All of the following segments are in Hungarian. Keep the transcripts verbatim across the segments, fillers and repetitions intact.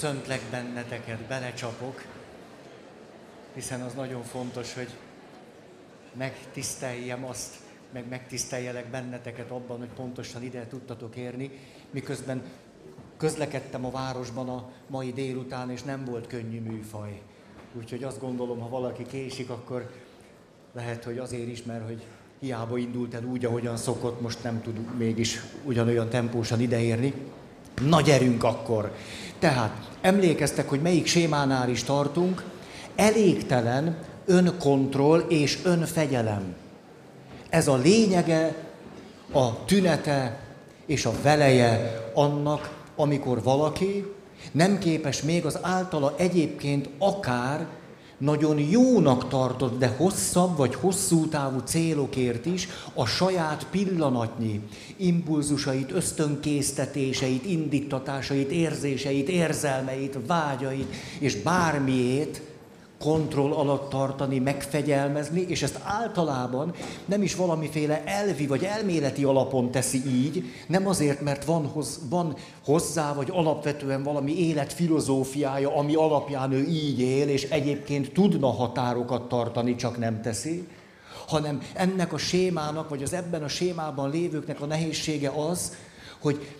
szöntlek benneteket, belecsapok, hiszen az nagyon fontos, hogy megtiszteljem azt, meg megtiszteljelek benneteket abban, hogy pontosan ide tudtatok érni, miközben közlekedtem a városban a mai délután, és nem volt könnyű műfaj. Úgyhogy azt gondolom, ha valaki késik, akkor lehet, hogy azért is, mert hogy hiába indult el úgy, ahogyan szokott, most nem tud mégis ugyanolyan tempósan ideérni. Nagy erünk akkor. Tehát emlékeztek, hogy melyik sémánál is tartunk? Elégtelen önkontroll és önfegyelem. Ez a lényege, a tünete és a veleje annak, amikor valaki nem képes még az általa egyébként akár nagyon jónak tartott, de hosszabb vagy hosszú távú célokért is a saját pillanatnyi impulzusait, ösztönkésztetéseit, indítatásait, érzéseit, érzelmeit, vágyait és bármiét kontroll alatt tartani, megfegyelmezni, és ezt általában nem is valamiféle elvi vagy elméleti alapon teszi így, nem azért, mert van, hoz, van hozzá, vagy alapvetően valami életfilozófiája, ami alapján ő így él, és egyébként tudna határokat tartani, csak nem teszi, hanem ennek a sémának, vagy az ebben a sémában lévőknek a nehézsége az, hogy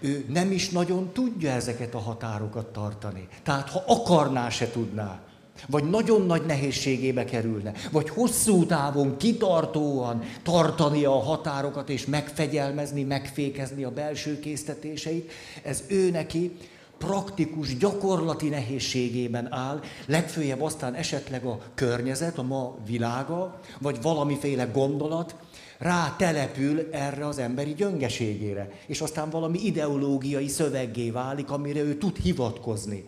ő nem is nagyon tudja ezeket a határokat tartani. Tehát ha akarná, se tudná. Vagy nagyon nagy nehézségébe kerülne, vagy hosszú távon, kitartóan tartania a határokat és megfegyelmezni, megfékezni a belső késztetéseit, ez ő neki praktikus, gyakorlati nehézségében áll, legfőjebb aztán esetleg a környezet, a ma világa, vagy valamiféle gondolat rátelepül erre az emberi gyöngeségére, és aztán valami ideológiai szöveggé válik, amire ő tud hivatkozni.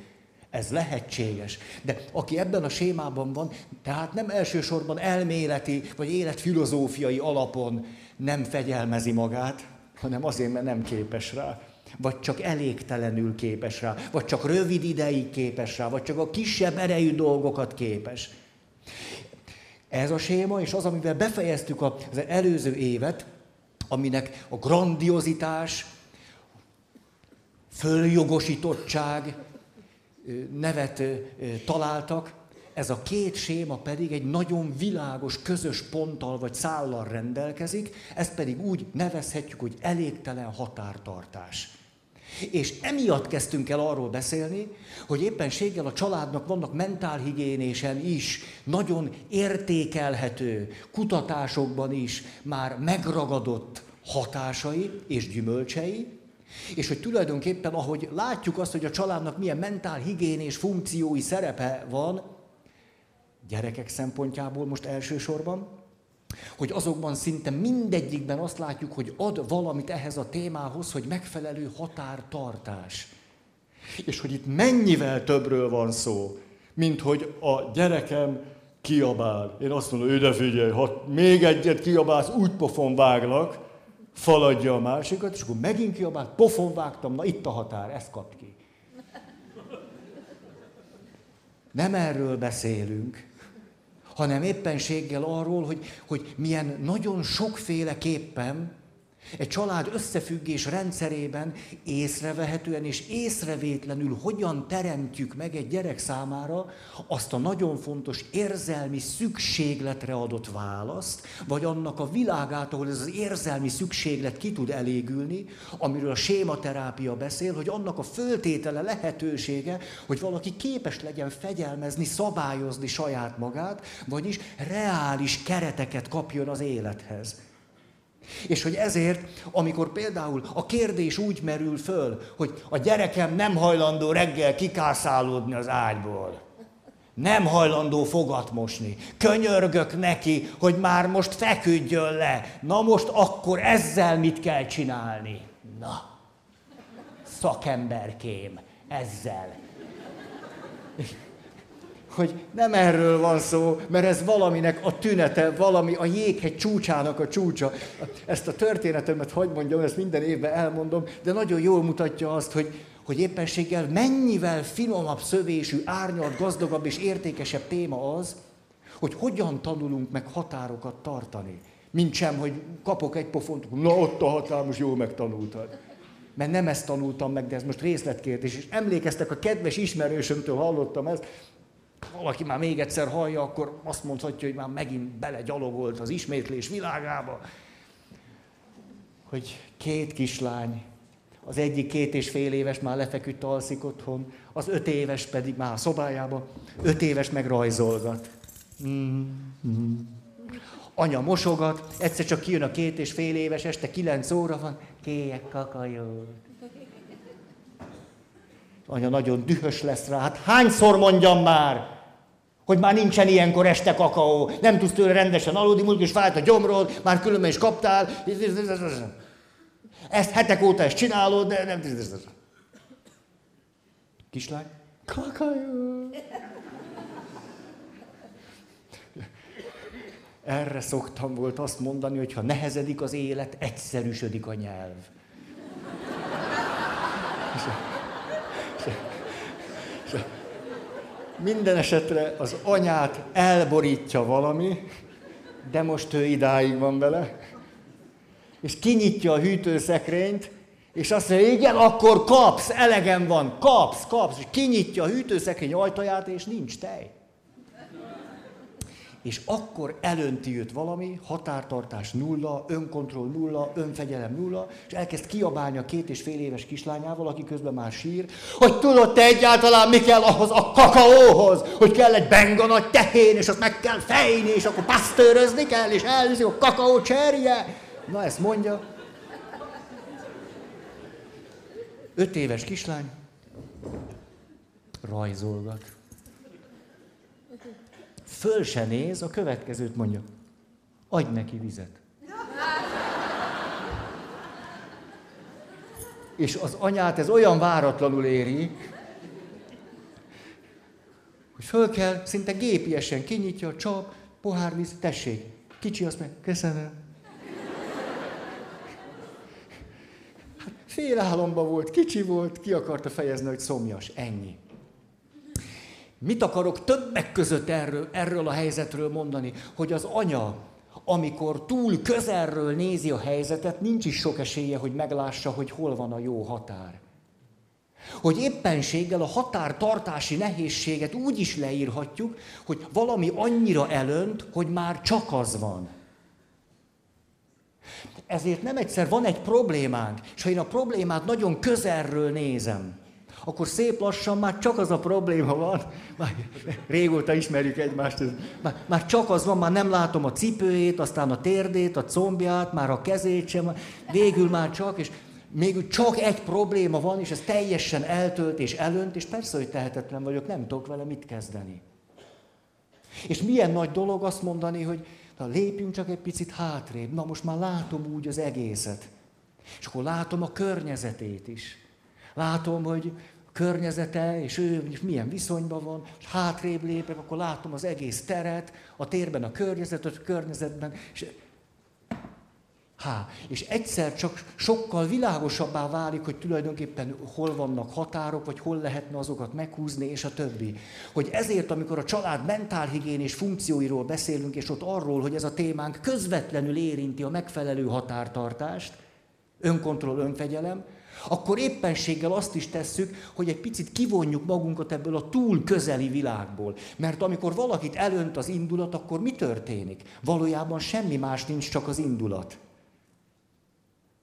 Ez lehetséges. De aki ebben a sémában van, tehát nem elsősorban elméleti vagy életfilozófiai alapon nem fegyelmezi magát, hanem azért, mert nem képes rá. Vagy csak elégtelenül képes rá, vagy csak rövid ideig képes rá, vagy csak a kisebb erejű dolgokat képes. Ez a séma, és az, amivel befejeztük az előző évet, aminek a grandiozitás, följogosítottság, nevet találtak, ez a két séma pedig egy nagyon világos, közös ponttal vagy szállal rendelkezik, ezt pedig úgy nevezhetjük, hogy elégtelen határtartás. És emiatt kezdtünk el arról beszélni, hogy éppenséggel a családnak vannak mentálhigiénésen is, nagyon értékelhető, kutatásokban is már megragadott hatásai és gyümölcsei, és hogy tulajdonképpen, ahogy látjuk azt, hogy a családnak milyen mentálhigiénés funkciói szerepe van, gyerekek szempontjából most elsősorban, hogy azokban szinte mindegyikben azt látjuk, hogy ad valamit ehhez a témához, hogy megfelelő határtartás. És hogy itt mennyivel többről van szó, mint hogy a gyerekem kiabál. Én azt mondom, ide figyelj, ha még egyet kiabálsz, úgy pofon váglak, faladja a másikat, és akkor megint kiabált, pofon vágtam, na itt a határ, ezt kap ki. Nem erről beszélünk, hanem éppenséggel arról, hogy, hogy milyen nagyon sokféleképpen egy család összefüggés rendszerében észrevehetően és észrevétlenül hogyan teremtjük meg egy gyerek számára azt a nagyon fontos érzelmi szükségletre adott választ, vagy annak a világát, ahol ez az érzelmi szükséglet ki tud elégülni, amiről a sématerápia beszél, hogy annak a föltétele, lehetősége, hogy valaki képes legyen fegyelmezni, szabályozni saját magát, vagyis reális kereteket kapjon az élethez. És hogy ezért, amikor például a kérdés úgy merül föl, hogy a gyerekem nem hajlandó reggel kikászálódni az ágyból, nem hajlandó fogat mosni, könyörgök neki, hogy már most feküdjön le, na most akkor ezzel mit kell csinálni? Na, szakemberkém, ezzel. Hogy nem erről van szó, mert ez valaminek a tünete, valami a jéghegy csúcsának a csúcsa. Ezt a történetemet, hogy mondjam, ezt minden évben elmondom, de nagyon jól mutatja azt, hogy, hogy éppenséggel mennyivel finomabb szövésű, árnyalt, gazdagabb és értékesebb téma az, hogy hogyan tanulunk meg határokat tartani. Mintsem, hogy kapok egy pofont, na ott a határ, most jól megtanultad. mert nem ezt tanultam meg, de ez most részletkérdés. És emlékeztek, a kedves ismerősömtől hallottam ezt, valaki már még egyszer hallja, akkor azt mondhatja, hogy már megint belegyalogolt az ismétlés világába, hogy két kislány, az egyik két és fél éves már lefeküdt, alszik otthon, az öt éves pedig már a szobájában, öt éves meg rajzolgat. Mm-hmm. Anya mosogat, egyszer csak kijön a két és fél éves, este kilenc óra van, kéjek kakaót. Anya nagyon dühös lesz rá, hát hányszor mondjam már, hogy már nincsen ilyenkor este kakaó, nem tudsz tőle rendesen aludni, múltkor is fájt a gyomrod, már különben is kaptál. Ezt hetek óta ezt csinálod, de nem... Kislány? Kakaó! Erre szoktam volt azt mondani, hogy ha nehezedik az élet, egyszerűsödik a nyelv. Minden esetre az anyát elborítja valami, de most ő idáig van vele, és kinyitja a hűtőszekrényt, és azt mondja, igen, akkor kapsz, elegem van, kapsz, kapsz, és kinyitja a hűtőszekrény ajtaját, és nincs tej. És akkor elönti őt valami, határtartás nulla, önkontroll nulla, önfegyelem nulla, és elkezd kiabálni a két és fél éves kislányával, aki közben már sír, hogy tudod te egyáltalán mi kell ahhoz a kakaóhoz, hogy kell egy benga nagy tehén, és azt meg kell fejni, és akkor pasztőrözni kell, és elviszi a kakaó cserje. Na ezt mondja. Öt éves kislány rajzolgat. Föl se néz, a következőt mondja. Adj neki vizet. És az anyát ez olyan váratlanul éri, hogy föl kell, szinte gépiesen kinyitja a csap, pohárvíz, tessék. Kicsi azt meg, köszönöm. Hát fél álomba volt, kicsi volt, ki akarta fejezni, hogy szomjas, ennyi. Mit akarok többek között erről, erről a helyzetről mondani? Hogy az anya, amikor túl közelről nézi a helyzetet, nincs is sok esélye, hogy meglássa, hogy hol van a jó határ. Hogy éppenséggel a határtartási nehézséget úgy is leírhatjuk, hogy valami annyira elönt, hogy már csak az van. Ezért nem egyszer van egy problémánk, és ha én a problémát nagyon közelről nézem, akkor szép lassan már csak az a probléma van, már régóta ismerjük egymást, már, már csak az van, már nem látom a cipőjét, aztán a térdét, a combját, már a kezét sem, végül már csak, és még csak egy probléma van, és ez teljesen eltölt és elönt, és persze, hogy tehetetlen vagyok, nem tudok vele mit kezdeni. És milyen nagy dolog azt mondani, hogy na, lépjünk csak egy picit hátrébb, na most már látom úgy az egészet, és akkor látom a környezetét is. Látom, hogy a környezete, és ő milyen viszonyban van, és hátrébb lépek, akkor látom az egész teret, a térben a környezetet, a környezetben. És... Há, és egyszer csak sokkal világosabbá válik, hogy tulajdonképpen hol vannak határok, vagy hol lehetne azokat meghúzni, és a többi. Hogy ezért, amikor a család mentálhigiénés funkcióiról beszélünk, és ott arról, hogy ez a témánk közvetlenül érinti a megfelelő határtartást, önkontroll, önfegyelem, akkor éppenséggel azt is tesszük, hogy egy picit kivonjuk magunkat ebből a túl közeli világból. Mert amikor valakit elönt az indulat, akkor mi történik? Valójában semmi más nincs, csak az indulat.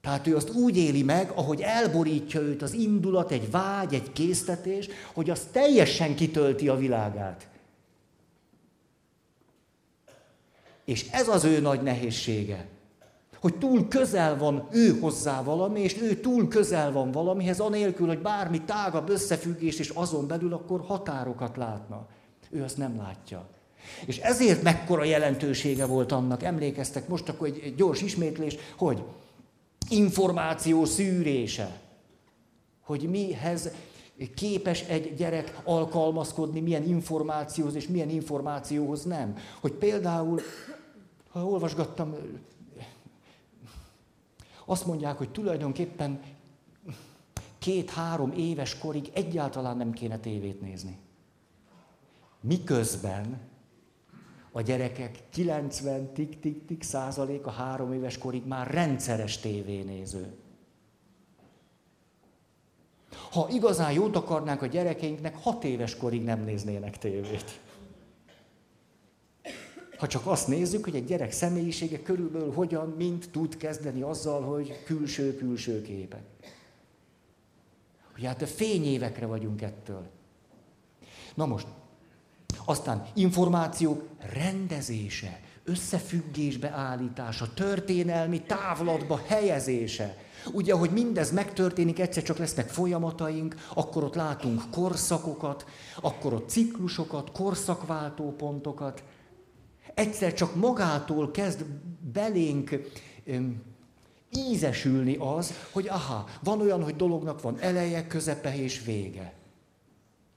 Tehát ő azt úgy éli meg, ahogy elborítja őt az indulat, egy vágy, egy késztetés, hogy az teljesen kitölti a világát. És ez az ő nagy nehézsége. Hogy túl közel van ő hozzá valami, és ő túl közel van valamihez, anélkül, hogy bármi tágabb összefüggés, és azon belül akkor határokat látna. Ő azt nem látja. És ezért mekkora jelentősége volt annak, emlékeztek most akkor egy, egy gyors ismétlés, hogy információ szűrése, hogy mihez képes egy gyerek alkalmazkodni, milyen információhoz és milyen információhoz nem. Hogy például, ha olvasgattam... Azt mondják, hogy tulajdonképpen két-három éves korig egyáltalán nem kéne tévét nézni. Miközben a gyerekek kilencven-tik-tik-tik százaléka három éves korig már rendszeres tévénéző. ha igazán jót akarnánk a gyerekeinknek, hat éves korig nem néznének tévét. Ha csak azt nézzük, hogy egy gyerek személyisége körülbelül hogyan, mint tud kezdeni azzal, hogy külső-külső képek. Ugye hát a fényévekre vagyunk ettől. Na most, aztán információk rendezése, összefüggésbe állítása, történelmi távlatba helyezése. Ugye, ahogy mindez megtörténik, egyszer csak lesznek folyamataink, akkor ott látunk korszakokat, akkor ott ciklusokat, korszakváltó pontokat. Egyszer csak magától kezd belénk öm, ízesülni az, hogy aha, van olyan, hogy dolognak van eleje, közepe és vége.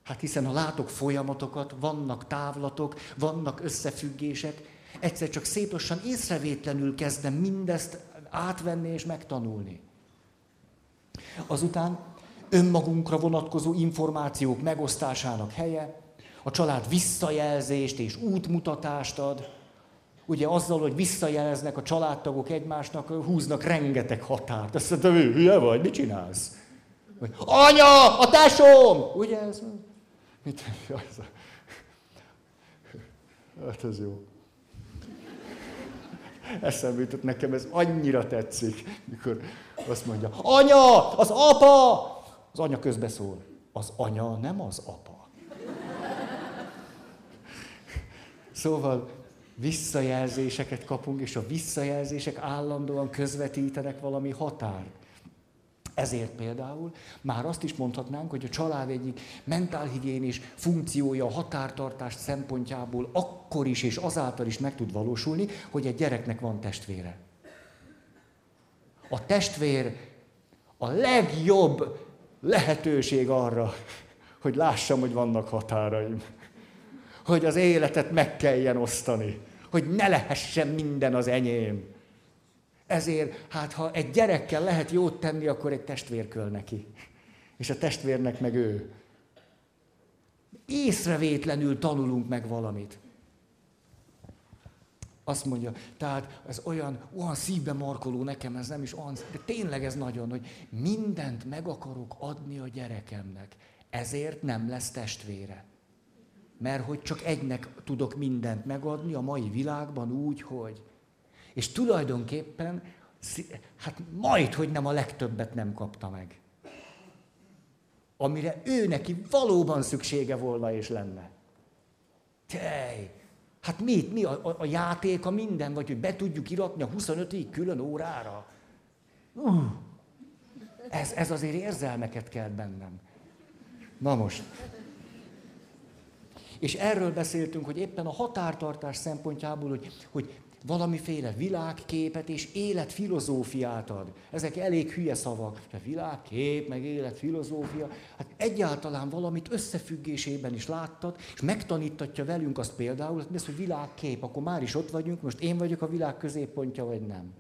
Hát hiszen ha látok folyamatokat, vannak távlatok, vannak összefüggések, egyszer csak szép lassan észrevétlenül kezdem mindezt átvenni és megtanulni. Azután önmagunkra vonatkozó információk megosztásának helye, a család visszajelzést és útmutatást ad. Ugye azzal, hogy visszajeleznek a családtagok egymásnak, húznak rengeteg határt. Azt mondta, hogy hülye vagy, mit csinálsz? Vagy, anya, a tesóm! Ugye ez? Mit? Hát ez jó. Eszembe jutott nekem, ez annyira tetszik, mikor azt mondja, anya, az apa! Az anya közbeszól, az anya nem az apa. Szóval visszajelzéseket kapunk, és a visszajelzések állandóan közvetítenek valami határt. Ezért például már azt is mondhatnánk, hogy a család egyik mentálhigiénis funkciója a határtartás szempontjából akkor is és azáltal is meg tud valósulni, hogy egy gyereknek van testvére. A testvér a legjobb lehetőség arra, hogy lássam, hogy vannak határaim. Hogy az életet meg kelljen osztani, hogy ne lehessen minden az enyém. Ezért, hát ha egy gyerekkel lehet jót tenni, akkor egy testvér köl neki. És a testvérnek meg ő. Észrevétlenül tanulunk meg valamit. Azt mondja, tehát ez olyan, olyan szívbe markoló nekem, ez nem is olyan, de tényleg ez nagyon, hogy mindent meg akarok adni a gyerekemnek. Ezért nem lesz testvére. Mert hogy csak egynek tudok mindent megadni a mai világban úgy, hogy... És tulajdonképpen, hát majd, hogy nem a legtöbbet nem kapta meg. Amire ő neki valóban szüksége volna és lenne. Tej! Hát mit? Mi a, a, a játéka minden? Vagy hogy be tudjuk iratni a huszonötig külön órára? Uh, ez, ez azért érzelmeket kelt bennem. Na most... És erről beszéltünk, hogy éppen a határtartás szempontjából, hogy, hogy valamiféle világképet és életfilozófiát ad. Ezek elég hülye szavak. A világkép, meg életfilozófia. Hát egyáltalán valamit összefüggésében is láttad, és megtanítatja velünk azt például, hogy ez, hogy világkép, akkor már is ott vagyunk, most én vagyok a világ középpontja, vagy nem.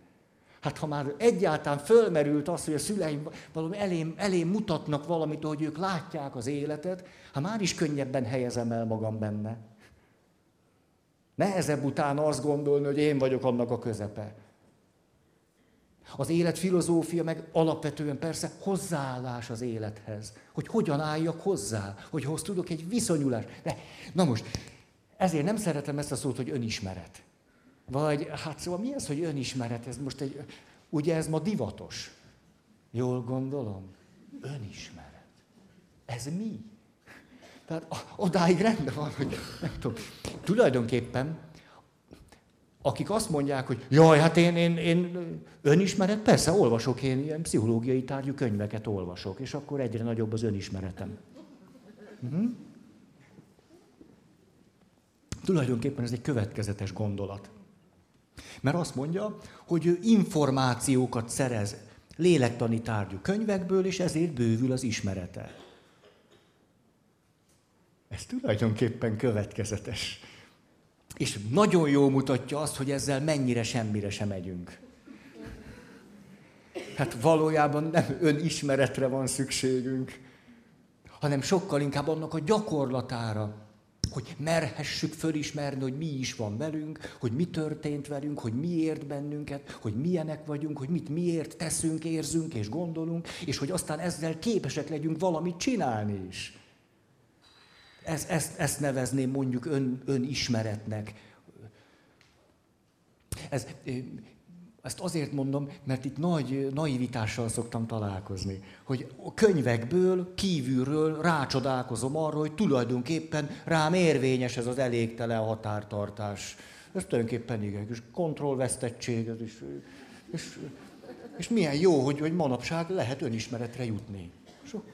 Hát ha már egyáltalán fölmerült az, hogy a szüleim valami elém, elém mutatnak valamit, hogy ők látják az életet, ha már is könnyebben helyezem el magam benne. Nehezebb utána azt gondolni, hogy én vagyok annak a közepe. Az életfilozófia meg alapvetően persze hozzáállás az élethez. Hogy hogyan álljak hozzá, hogy hoz tudok egy viszonyulást. De, na most, ezért nem szeretem ezt a szót, hogy önismeret. Vagy, hát szóval mi ez, hogy önismeret? Ez most egy, ugye ez ma divatos. Jól gondolom? Önismeret. Ez mi? Tehát odáig rendben van, hogy nem tudom. Tulajdonképpen, akik azt mondják, hogy jaj, hát én, én, én önismeret, persze olvasok, én ilyen pszichológiai tárgyú könyveket olvasok, és akkor egyre nagyobb az önismeretem. Uh-huh. Tulajdonképpen ez egy következetes gondolat. Mert azt mondja, hogy ő információkat szerez lélektani tárgyú könyvekből, és ezért bővül az ismerete. Ez tulajdonképpen következetes. És nagyon jól mutatja azt, hogy ezzel mennyire semmire sem megyünk. Hát valójában nem önismeretre van szükségünk, hanem sokkal inkább annak a gyakorlatára. hogy merhessük fölismerni, hogy mi is van velünk, hogy mi történt velünk, hogy mi ért bennünket, hogy milyenek vagyunk, hogy mit miért teszünk, érzünk és gondolunk, és hogy aztán ezzel képesek legyünk valamit csinálni is. Ezt, ezt, ezt nevezném mondjuk ön, önismeretnek. Ez, ezt azért mondom, mert itt nagy naivitással szoktam találkozni, hogy a könyvekből, kívülről rácsodálkozom arra, hogy tulajdonképpen rám érvényes ez az elégtelen határtartás. Ez tulajdonképpen igen, és kontrollvesztettség, ez is, és, és milyen jó, hogy, hogy manapság lehet önismeretre jutni. Sok.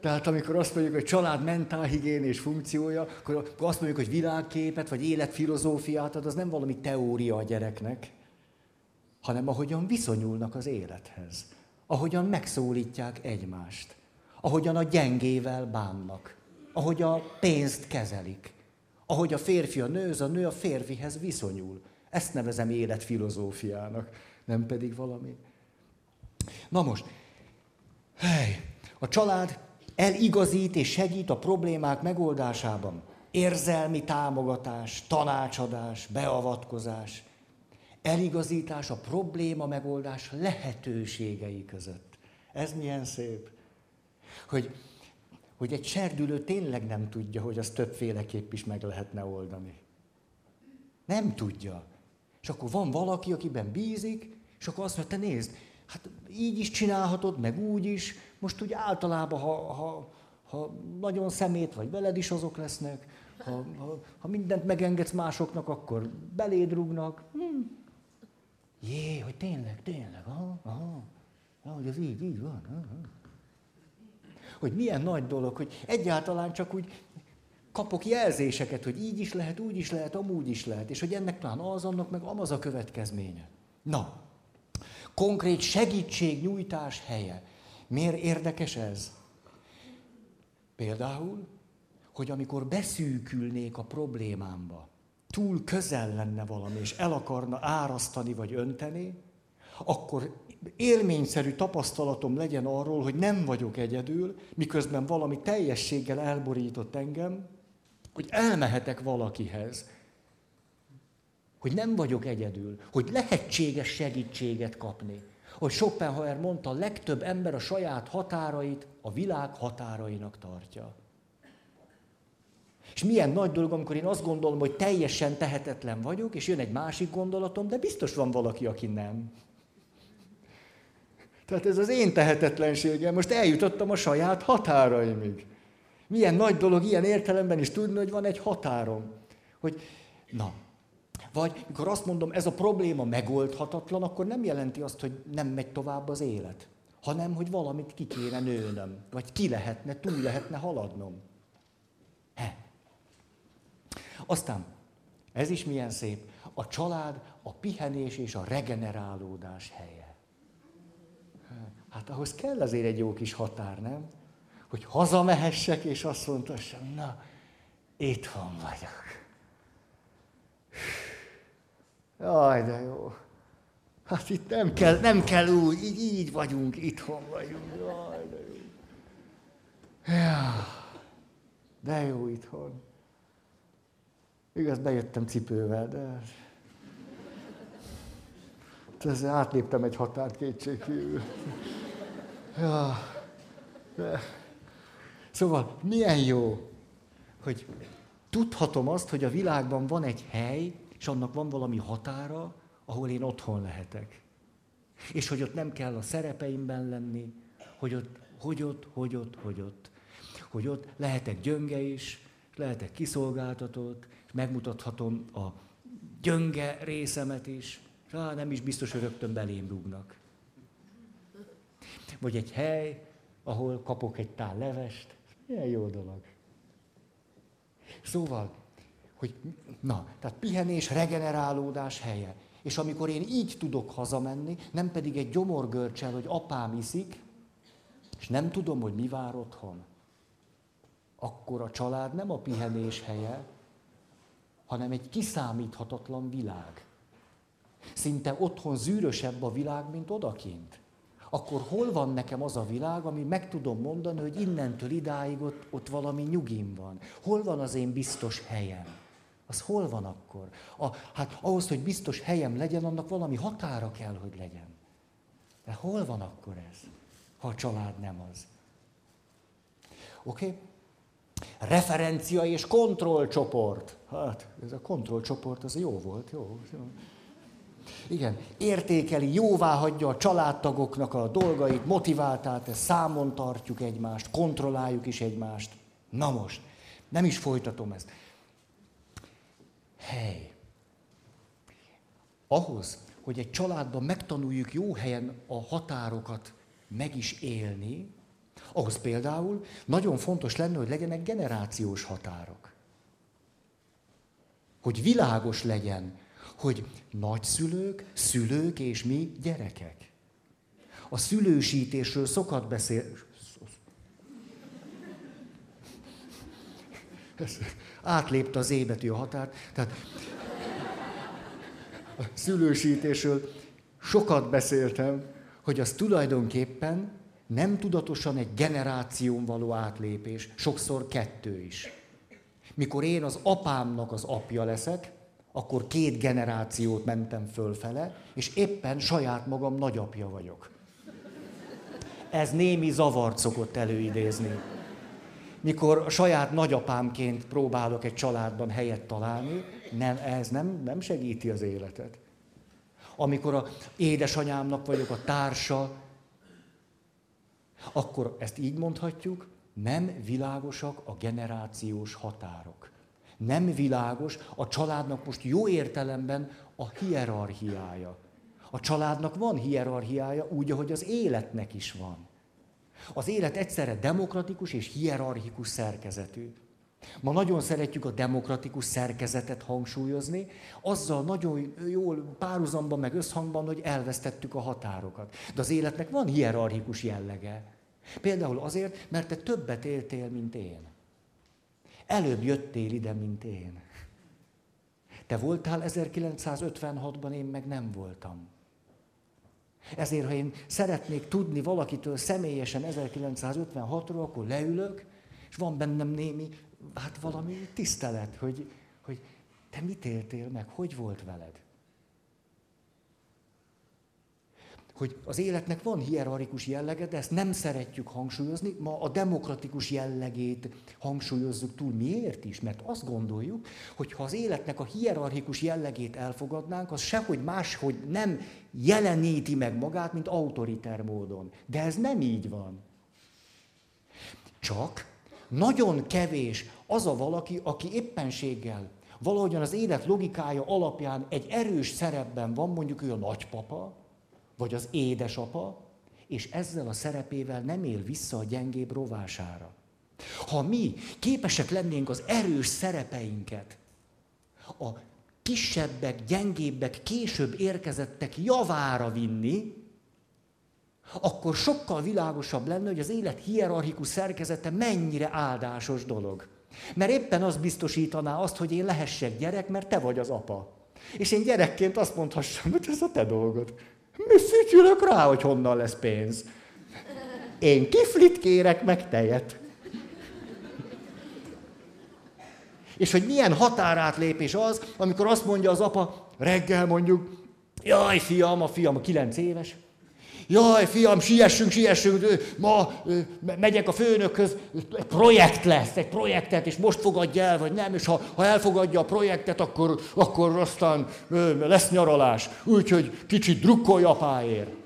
Tehát amikor azt mondjuk, hogy család mentálhigiénés funkciója, akkor azt mondjuk, hogy világképet vagy életfilozófiát ad, az nem valami teória a gyereknek, hanem ahogyan viszonyulnak az élethez, ahogyan megszólítják egymást, ahogyan a gyengével bánnak, ahogy a pénzt kezelik, ahogy a férfi a nőhöz, a nő a férfihez viszonyul. Ezt nevezem életfilozófiának, nem pedig valami. Na most, hely, a család eligazít és segít a problémák megoldásában. Érzelmi támogatás, tanácsadás, beavatkozás. Eligazítás a probléma megoldás lehetőségei között. Ez milyen szép. Hogy, hogy egy serdülő tényleg nem tudja, hogy azt többféleképp is meg lehetne oldani. Nem tudja. És akkor van valaki, akiben bízik, és akkor azt mondja, te nézd, hát így is csinálhatod, meg úgy is. Most úgy általában, ha, ha, ha nagyon szemét vagy, veled is azok lesznek. Ha, ha, ha mindent megengedsz másoknak, akkor beléd rúgnak. Hm. Jé, hogy tényleg, tényleg, aha, aha. Ahogy az így, így van. Aha. Hogy milyen nagy dolog, hogy egyáltalán csak úgy kapok jelzéseket, hogy így is lehet, úgy is lehet, amúgy is lehet. És hogy ennek talán az, annak meg amaz a következménye. Na. Konkrét segítségnyújtás helye. Miért érdekes ez? Például, hogy amikor beszűkülnék a problémámba, túl közel lenne valami, és el akarna árasztani vagy önteni, akkor élményszerű tapasztalatom legyen arról, hogy nem vagyok egyedül, miközben valami teljességgel elborított engem, hogy elmehetek valakihez, hogy nem vagyok egyedül, hogy lehetséges segítséget kapni. Hogy Schopenhauer mondta, a legtöbb ember a saját határait a világ határainak tartja. És milyen nagy dolog, amikor én azt gondolom, hogy teljesen tehetetlen vagyok, és jön egy másik gondolatom, de biztos van valaki, aki nem. Tehát ez az én tehetetlenségem, most eljutottam a saját határaimig. Milyen nagy dolog ilyen értelemben is tudni, hogy van egy határom. Hogy na. Vagy mikor azt mondom, ez a probléma megoldhatatlan, akkor nem jelenti azt, hogy nem megy tovább az élet, hanem, hogy valamit ki kéne nőnöm, vagy ki lehetne, túl lehetne haladnom. He. Aztán, ez is milyen szép, a család, a pihenés és a regenerálódás helye. Hát ahhoz kell azért egy jó kis határ, nem? Hogy hazamehessek és azt mondhassam, na, itthon vagyok. Jaj, de jó. Hát itt nem kell, nem kell úgy, így, így vagyunk, itthon vagyunk. Jaj, de jó. Ja, de jó itthon. Igaz, bejöttem cipővel, de... Ezzel átléptem egy határt kétségkívül. Ja, de... Szóval, milyen jó, hogy tudhatom azt, hogy a világban van egy hely, és annak van valami határa, ahol én otthon lehetek. És hogy ott nem kell a szerepeimben lenni, hogy ott, hogy ott, hogy ott, hogy ott. Hogy ott lehetek gyönge is, lehetek kiszolgáltatott, és megmutathatom a gyönge részemet is, és á, nem is biztos, hogy rögtön belém rúgnak. Vagy egy hely, ahol kapok egy tál levest, milyen jó dolog. Szóval... Hogy, na, tehát pihenés, regenerálódás helye. És amikor én így tudok hazamenni, nem pedig egy gyomorgörcsel, hogy apám iszik, és nem tudom, hogy mi vár otthon, akkor a család nem a pihenés helye, hanem egy kiszámíthatatlan világ. Szinte otthon zűrösebb a világ, mint odakint. akkor hol van nekem az a világ, ami meg tudom mondani, hogy innentől idáig ott, ott valami nyugim van. Hol van az én biztos helyem? Az hol van akkor? A, hát ahhoz, hogy biztos helyem legyen, annak valami határa kell, hogy legyen. De hol van akkor ez, ha a család nem az? Oké? Okay? Referencia és kontrollcsoport. Hát, ez a kontrollcsoport, az jó volt, jó. Igen, értékeli, jóvá hagyja a családtagoknak a dolgait, motiváltá tesz, számon tartjuk egymást, kontrolláljuk is egymást. Na most, nem is folytatom ezt. Hely. Ahhoz, hogy egy családban megtanuljuk jó helyen a határokat meg is élni, ahhoz például nagyon fontos lenne, hogy legyenek generációs határok. Hogy világos legyen, hogy nagyszülők, szülők és mi gyerekek. A szülősítésről sokat beszél... Átlépte az é betű a határt. Tehát a szülősítésről sokat beszéltem, hogy az tulajdonképpen nem tudatosan egy generáción való átlépés, sokszor kettő is. Mikor én az apámnak az apja leszek, akkor két generációt mentem fölfele, és éppen saját magam nagyapja vagyok. Ez némi zavart szokott előidézni. Mikor saját nagyapámként próbálok egy családban helyet találni, nem, ez nem, nem segíti az életet. Amikor az édesanyámnak vagyok a társa, akkor ezt így mondhatjuk, nem világosak a generációs határok. Nem világos a családnak most jó értelemben a hierarchiája. A családnak van hierarchiája úgy, ahogy az életnek is van. Az élet egyszerre demokratikus és hierarchikus szerkezetű. Ma nagyon szeretjük a demokratikus szerkezetet hangsúlyozni, azzal nagyon jól párhuzamban meg összhangban, hogy elvesztettük a határokat. De az életnek van hierarchikus jellege. Például azért, mert te többet éltél, mint én. Előbb jöttél ide, mint én. Te voltál ezerkilencszázötvenhatban, én meg nem voltam. Ezért, ha én szeretnék tudni valakitől személyesen ezerkilencszázötvenhatról, akkor leülök, és van bennem némi, hát valami tisztelet, hogy, hogy te mit éltél meg, hogy volt veled. Hogy az életnek van hierarchikus jellege, de ezt nem szeretjük hangsúlyozni, ma a demokratikus jellegét hangsúlyozzuk túl. Miért is? Mert azt gondoljuk, hogy ha az életnek a hierarchikus jellegét elfogadnánk, az sehogy máshogy nem jeleníti meg magát, mint autoriter módon. De ez nem így van. Csak nagyon kevés az a valaki, aki éppenséggel valahogyan az élet logikája alapján egy erős szerepben van, mondjuk ő a nagypapa, vagy az édesapa, és ezzel a szerepével nem él vissza a gyengébb rovására. Ha mi képesek lennénk az erős szerepeinket, a kisebbek, gyengébbek, később érkezettek javára vinni, akkor sokkal világosabb lenne, hogy az élet hierarchikus szerkezete mennyire áldásos dolog. Mert éppen az biztosítaná azt, hogy én lehessek gyerek, mert te vagy az apa. És én gyerekként azt mondhassam, hogy ez a te dolgod. Mi fütyülök rá, hogy honnan lesz pénz. Én kiflit kérek, meg tejet. És hogy milyen határátlépés az, amikor azt mondja az apa, reggel mondjuk, jaj fiam, a fiam a kilenc éves, jaj fiam, siessünk, siessünk, ma megyek a főnökhöz, egy projekt lesz, egy projektet, és most fogadja el, vagy nem, és ha, ha elfogadja a projektet, akkor, akkor aztán lesz nyaralás. Úgyhogy kicsit drukkolj apáért.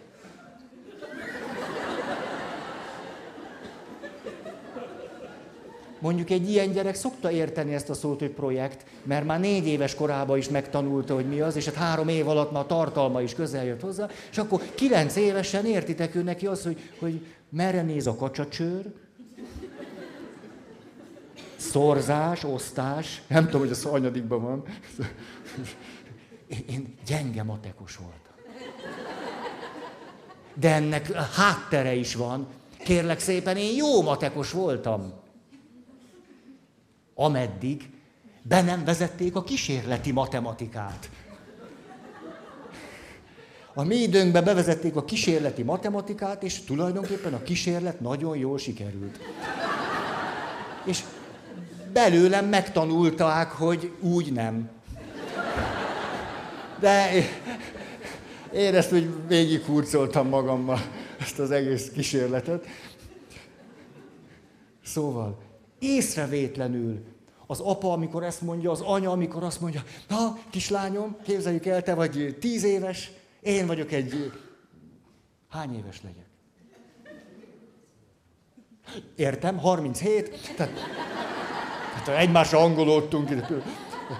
Mondjuk egy ilyen gyerek szokta érteni ezt a szót, hogy projekt, mert már négy éves korában is megtanulta, hogy mi az, és hát három év alatt már a tartalma is közel jött hozzá, és akkor kilenc évesen értitek ő neki azt, hogy, hogy merre néz a kacsacsőr, szorzás, osztás, nem tudom, hogy az anyadikban van. Én gyenge matekos voltam. De ennek háttere is van. Kérlek szépen, én jó matekos voltam. Ameddig be nem vezették a kísérleti matematikát. A mi időnkben bevezették a kísérleti matematikát, és tulajdonképpen a kísérlet nagyon jól sikerült. És belőlem megtanulták, hogy úgy nem. De érezt, hogy végigkurcoltam magammal ezt az egész kísérletet. Szóval észrevétlenül az apa, amikor ezt mondja, az anya, amikor azt mondja, na, kislányom, képzeljük el, te vagy tíz éves, én vagyok egy... Hány éves legyek? Értem, harminchét. Tehát, tehát egymásra hangolódtunk.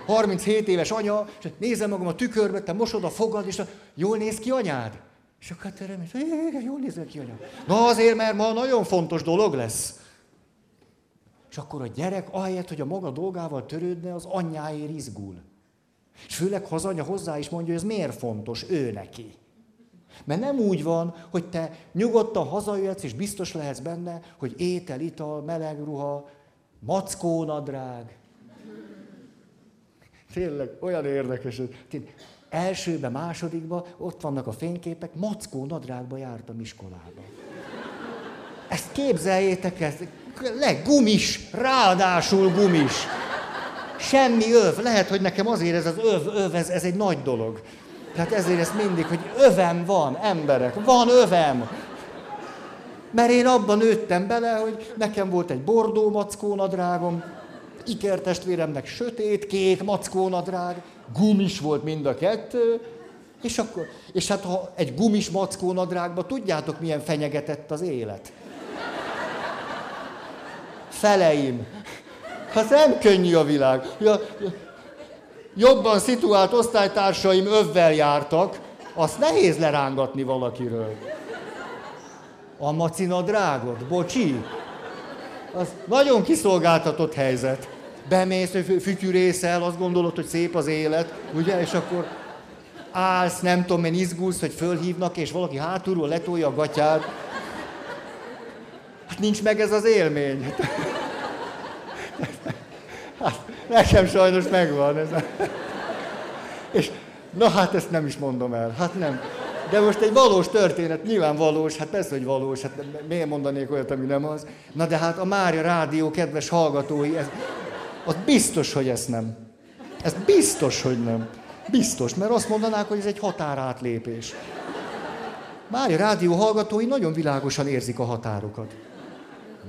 harminchét éves anya, és nézem magam a tükörbe, te mosod a fogad, és jól néz ki anyád? És akkor te remény, jól nézel ki anyád. Na azért, mert ma nagyon fontos dolog lesz. És akkor a gyerek, ahelyett, hogy a maga dolgával törődne, az anyjáért izgul. És főleg, ha az anya hozzá is mondja, hogy ez miért fontos ő neki. Mert nem úgy van, hogy te nyugodtan hazajöhetsz, és biztos lehetsz benne, hogy étel, ital, meleg ruha, mackónadrág. Tényleg, olyan érdekes. Tényleg, elsőbe, másodikba, ott vannak a fényképek, mackónadrágba jártam iskolába. Ezt képzeljétek, ezt, le, gumis, ráadásul gumis. Semmi öv. Lehet, hogy nekem azért ez az öv, öv, ez, ez egy nagy dolog. Tehát ezért ez mindig, hogy övem van, emberek, van övem. Mert én abban nőttem bele, hogy nekem volt egy bordó mackónadrágom, ikertestvéremnek sötét, kék mackónadrág, gumis volt mind a kettő, és, akkor, és hát ha egy gumis mackónadrágban, tudjátok milyen fenyegetett az élet? Feleim. Hát nem könnyű a világ. Ja, jobban szituált osztálytársaim övvel jártak, azt nehéz lerángatni valakiről. A macinadrágot, bocsi. Az nagyon kiszolgáltatott helyzet. Bemész, fütyűrészel, azt gondolod, hogy szép az élet, ugye? És akkor állsz, nem tudom én, izgulsz, hogy fölhívnak, és valaki hátulról letolja a gatyát. Hát nincs meg ez az élmény. Hát nekem sajnos megvan ez. És na hát ezt nem is mondom el, hát nem. De most egy valós történet, nyilván valós, hát persze, hogy valós, hát miért mondanék olyat, ami nem az. Na de hát a Mária Rádió kedves hallgatói, ez, az biztos, hogy ez nem. Ez biztos, hogy nem. Biztos, mert azt mondanák, hogy ez egy határátlépés. Mária Rádió hallgatói nagyon világosan érzik a határokat.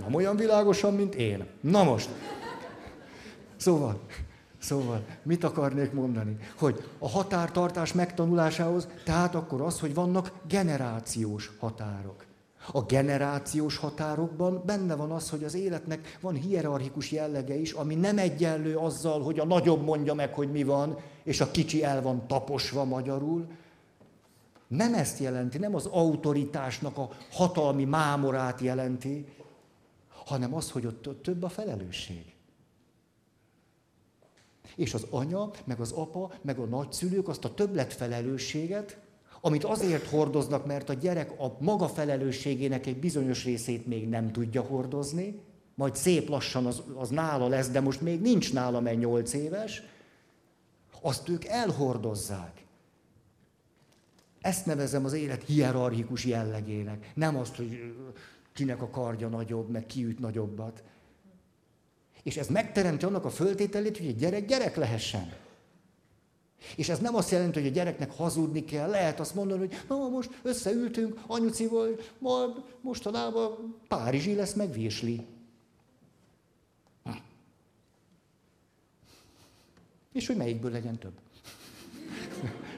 Nem olyan világosan, mint én. Na most. Szóval, szóval, mit akarnék mondani? Hogy a határtartás megtanulásához, tehát akkor az, hogy vannak generációs határok. A generációs határokban benne van az, hogy az életnek van hierarchikus jellege is, ami nem egyenlő azzal, hogy a nagyobb mondja meg, hogy mi van, és a kicsi el van taposva magyarul. Nem ezt jelenti, nem az autoritásnak a hatalmi mámorát jelenti, hanem az, hogy ott több a felelősség. És az anya, meg az apa, meg a nagyszülők azt a többletfelelősséget, amit azért hordoznak, mert a gyerek a maga felelősségének egy bizonyos részét még nem tudja hordozni, majd szép lassan az, az nála lesz, de most még nincs nála, mert nyolc éves, azt ők elhordozzák. Ezt nevezem az élet hierarchikus jellegének. Nem azt, hogy kinek a kardja nagyobb, meg ki üt nagyobbat. És ez megteremti annak a föltételét, hogy egy gyerek gyerek lehessen. És ez nem azt jelenti, hogy a gyereknek hazudni kell. Lehet azt mondani, hogy na most összeültünk anyucival, majd mostanában párizsi lesz, meg virsli. Hm. És hogy melyikből legyen több.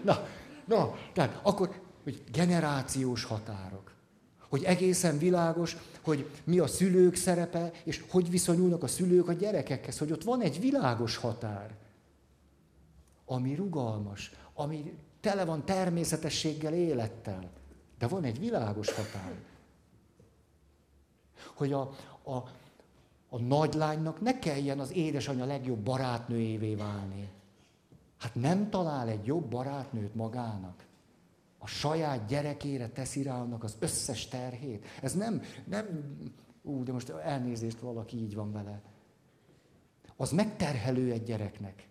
na, na, tehát akkor, hogy generációs határok. Hogy egészen világos, hogy mi a szülők szerepe, és hogy viszonyulnak a szülők a gyerekekhez, hogy ott van egy világos határ, ami rugalmas, ami tele van természetességgel, élettel, de van egy világos határ. Hogy a, a, a nagylánynak ne kelljen az édesanyja legjobb barátnőjévé válni. Hát nem talál egy jobb barátnőt magának. A saját gyerekére teszi rá annak az összes terhét. Ez nem, nem, ú, de most elnézést, valaki így van vele. Az megterhelő egy gyereknek.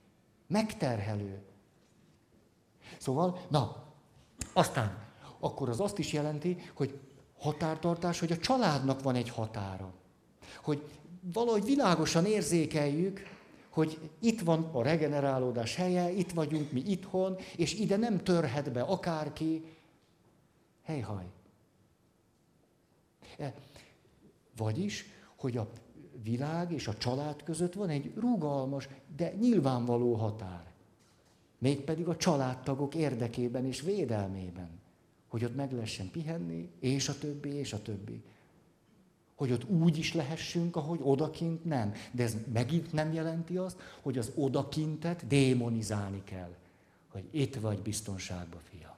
Megterhelő. Szóval, na, aztán akkor az azt is jelenti, hogy határtartás, hogy a családnak van egy határa. Hogy valahogy világosan érzékeljük, hogy itt van a regenerálódás helye, itt vagyunk mi itthon, és ide nem törhet be akárki. Helyhaj. Vagyis, hogy a világ és a család között van egy rugalmas, de nyilvánvaló határ. Mégpedig a családtagok érdekében és védelmében. Hogy ott meg lehessen pihenni, és a többi, és a többi. Hogy ott úgy is lehessünk, ahogy odakint nem. De ez megint nem jelenti azt, hogy az odakintet démonizálni kell. Hogy itt vagy biztonságban, fiam.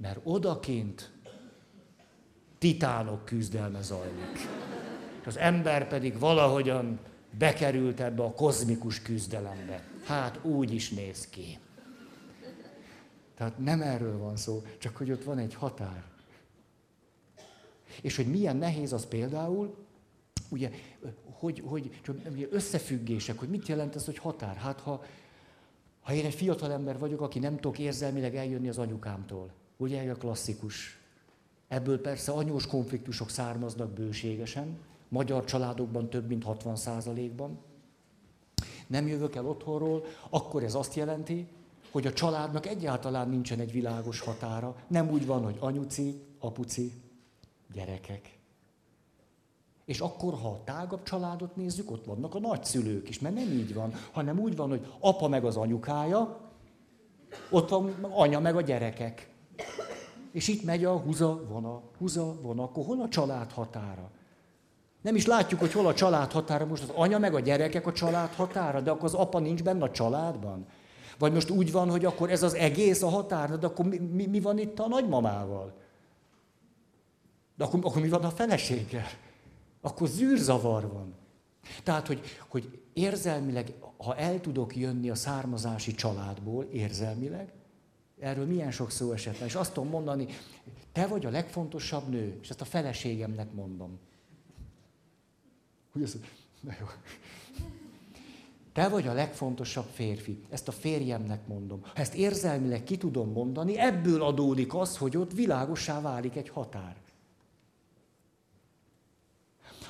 Mert odakint titánok küzdelme zajlik. És az ember pedig valahogyan bekerült ebbe a kozmikus küzdelembe. Hát úgy is néz ki. Tehát nem erről van szó, csak hogy ott van egy határ. És hogy milyen nehéz az például, ugye, hogy, hogy ugye összefüggések, hogy mit jelent ez, hogy határ? Hát ha, ha én egy fiatalember vagyok, aki nem tudok érzelmileg eljönni az anyukámtól. Ugye, a klasszikus. Ebből persze anyós konfliktusok származnak bőségesen, magyar családokban több mint hatvan százalékban. Nem jövök el otthonról, akkor ez azt jelenti, hogy a családnak egyáltalán nincsen egy világos határa. Nem úgy van, hogy anyuci, apuci, gyerekek. És akkor, ha a tágabb családot nézzük, ott vannak a nagyszülők is, mert nem így van, hanem úgy van, hogy apa meg az anyukája, ott van anya meg a gyerekek. És itt megy a húza, vona, húza, vona, akkor hol a család határa? Nem is látjuk, hogy hol a család határa, most az anya meg a gyerekek a család határa, de akkor az apa nincs benne a családban. Vagy most úgy van, hogy akkor ez az egész a határ, de akkor mi, mi, mi van itt a nagymamával? De akkor, akkor mi van a feleséggel? Akkor zűrzavar van. Tehát, hogy, hogy érzelmileg, ha el tudok jönni a származási családból, érzelmileg, erről milyen sok szó esett. És azt tudom mondani, te vagy a legfontosabb nő, és ezt a feleségemnek mondom. Hogy ez? Na jó. Te vagy a legfontosabb férfi. Ezt a férjemnek mondom. Ha ezt érzelmileg ki tudom mondani, ebből adódik az, hogy ott világossá válik egy határ.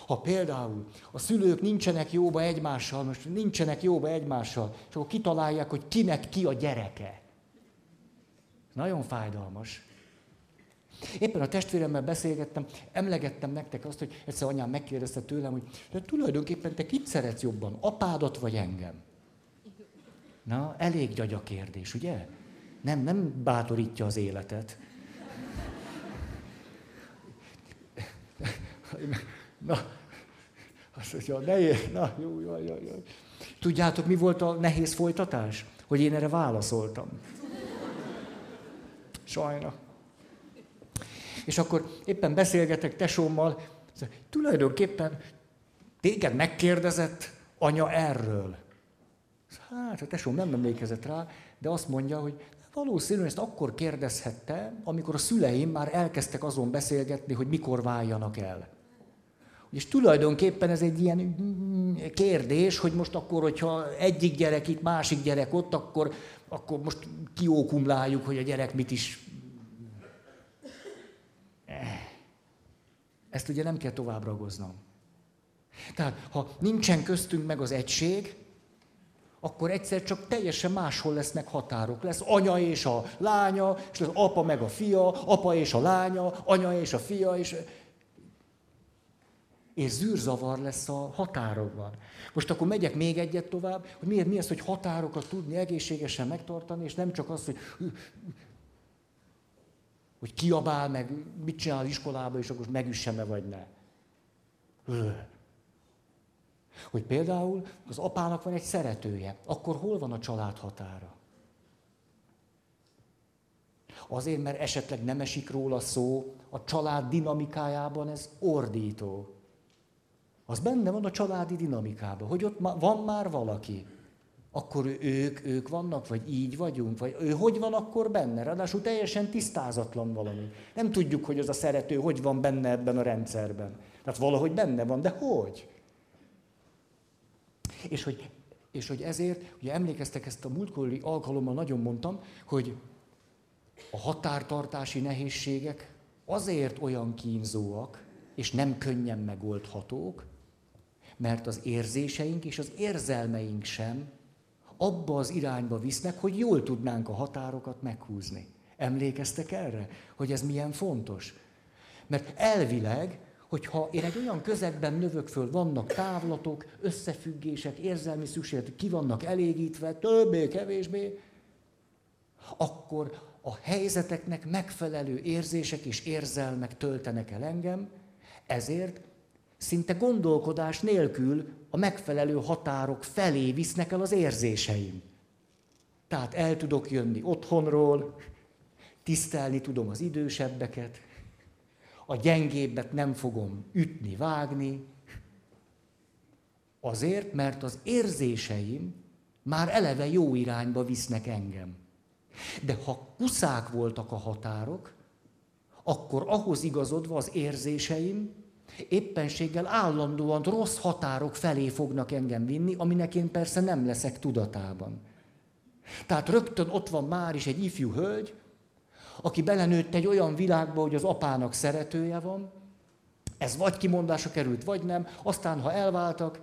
Ha például a szülők nincsenek jóba egymással, most nincsenek jóba egymással, és akkor kitalálják, hogy kinek ki a gyereke. Nagyon fájdalmas. Éppen a testvéremmel beszélgettem, emlegettem nektek azt, hogy egyszer anyám megkérdezte tőlem, hogy de tulajdonképpen te kit szeretsz jobban, apádat vagy engem? Na, elég gyagya kérdés, ugye? Nem, nem bátorítja az életet. Na, azt mondja, ne ér, na, jó, jó, jó, jó. Tudjátok, mi volt a nehéz folytatás? Hogy én erre válaszoltam. Sajna. És akkor éppen beszélgetek tesómmal, tulajdonképpen téged megkérdezett anya erről. Hát a tesóm nem emlékezett rá, de azt mondja, hogy valószínűleg ezt akkor kérdezhette, amikor a szüleim már elkezdtek azon beszélgetni, hogy mikor váljanak el. És tulajdonképpen ez egy ilyen kérdés, hogy most akkor, hogyha egyik gyerek itt, másik gyerek ott, akkor, akkor most kiókumláljuk, hogy a gyerek mit is... Ezt ugye nem kell tovább ragoznom. Tehát, ha nincsen köztünk meg az egység, akkor egyszer csak teljesen máshol lesznek határok. Lesz anya és a lánya, és lesz apa meg a fia, apa és a lánya, anya és a fia, és... és zűrzavar lesz a határokban. Most akkor megyek még egyet tovább, hogy miért mi az, hogy határokat tudni egészségesen megtartani, és nem csak az, hogy, hogy kiabál, meg mit csinál az iskolában, és akkor megüssem-e vagy ne. Hogy például az apának van egy szeretője, akkor hol van a család határa? Azért, mert esetleg nem esik róla szó, a család dinamikájában ez ordító. Az benne van a családi dinamikában, hogy ott van már valaki. Akkor ők, ők vannak, vagy így vagyunk, vagy ő hogy van akkor benne? Ráadásul teljesen tisztázatlan valami. Nem tudjuk, hogy az a szerető hogy van benne ebben a rendszerben. Tehát valahogy benne van, de hogy? És hogy, és hogy ezért, ugye emlékeztek, ezt a múltkori alkalommal nagyon mondtam, hogy a határtartási nehézségek azért olyan kínzóak, és nem könnyen megoldhatók, mert az érzéseink és az érzelmeink sem abba az irányba visznek, hogy jól tudnánk a határokat meghúzni. Emlékeztek erre, hogy ez milyen fontos? Mert elvileg, hogyha én egy olyan közegben növök föl, vannak távlatok, összefüggések, érzelmi szükségletek, ki vannak elégítve, többé-kevésbé, akkor a helyzeteknek megfelelő érzések és érzelmek töltenek el engem, ezért szinte gondolkodás nélkül a megfelelő határok felé visznek el az érzéseim. Tehát el tudok jönni otthonról, tisztelni tudom az idősebbeket, a gyengébbet nem fogom ütni, vágni, azért, mert az érzéseim már eleve jó irányba visznek engem. De ha kuszák voltak a határok, akkor ahhoz igazodva az érzéseim éppenséggel állandóan rossz határok felé fognak engem vinni, aminek én persze nem leszek tudatában. Tehát rögtön ott van már is egy ifjú hölgy, aki belenőtt egy olyan világba, hogy az apának szeretője van, ez vagy kimondásra került, vagy nem, aztán ha elváltak,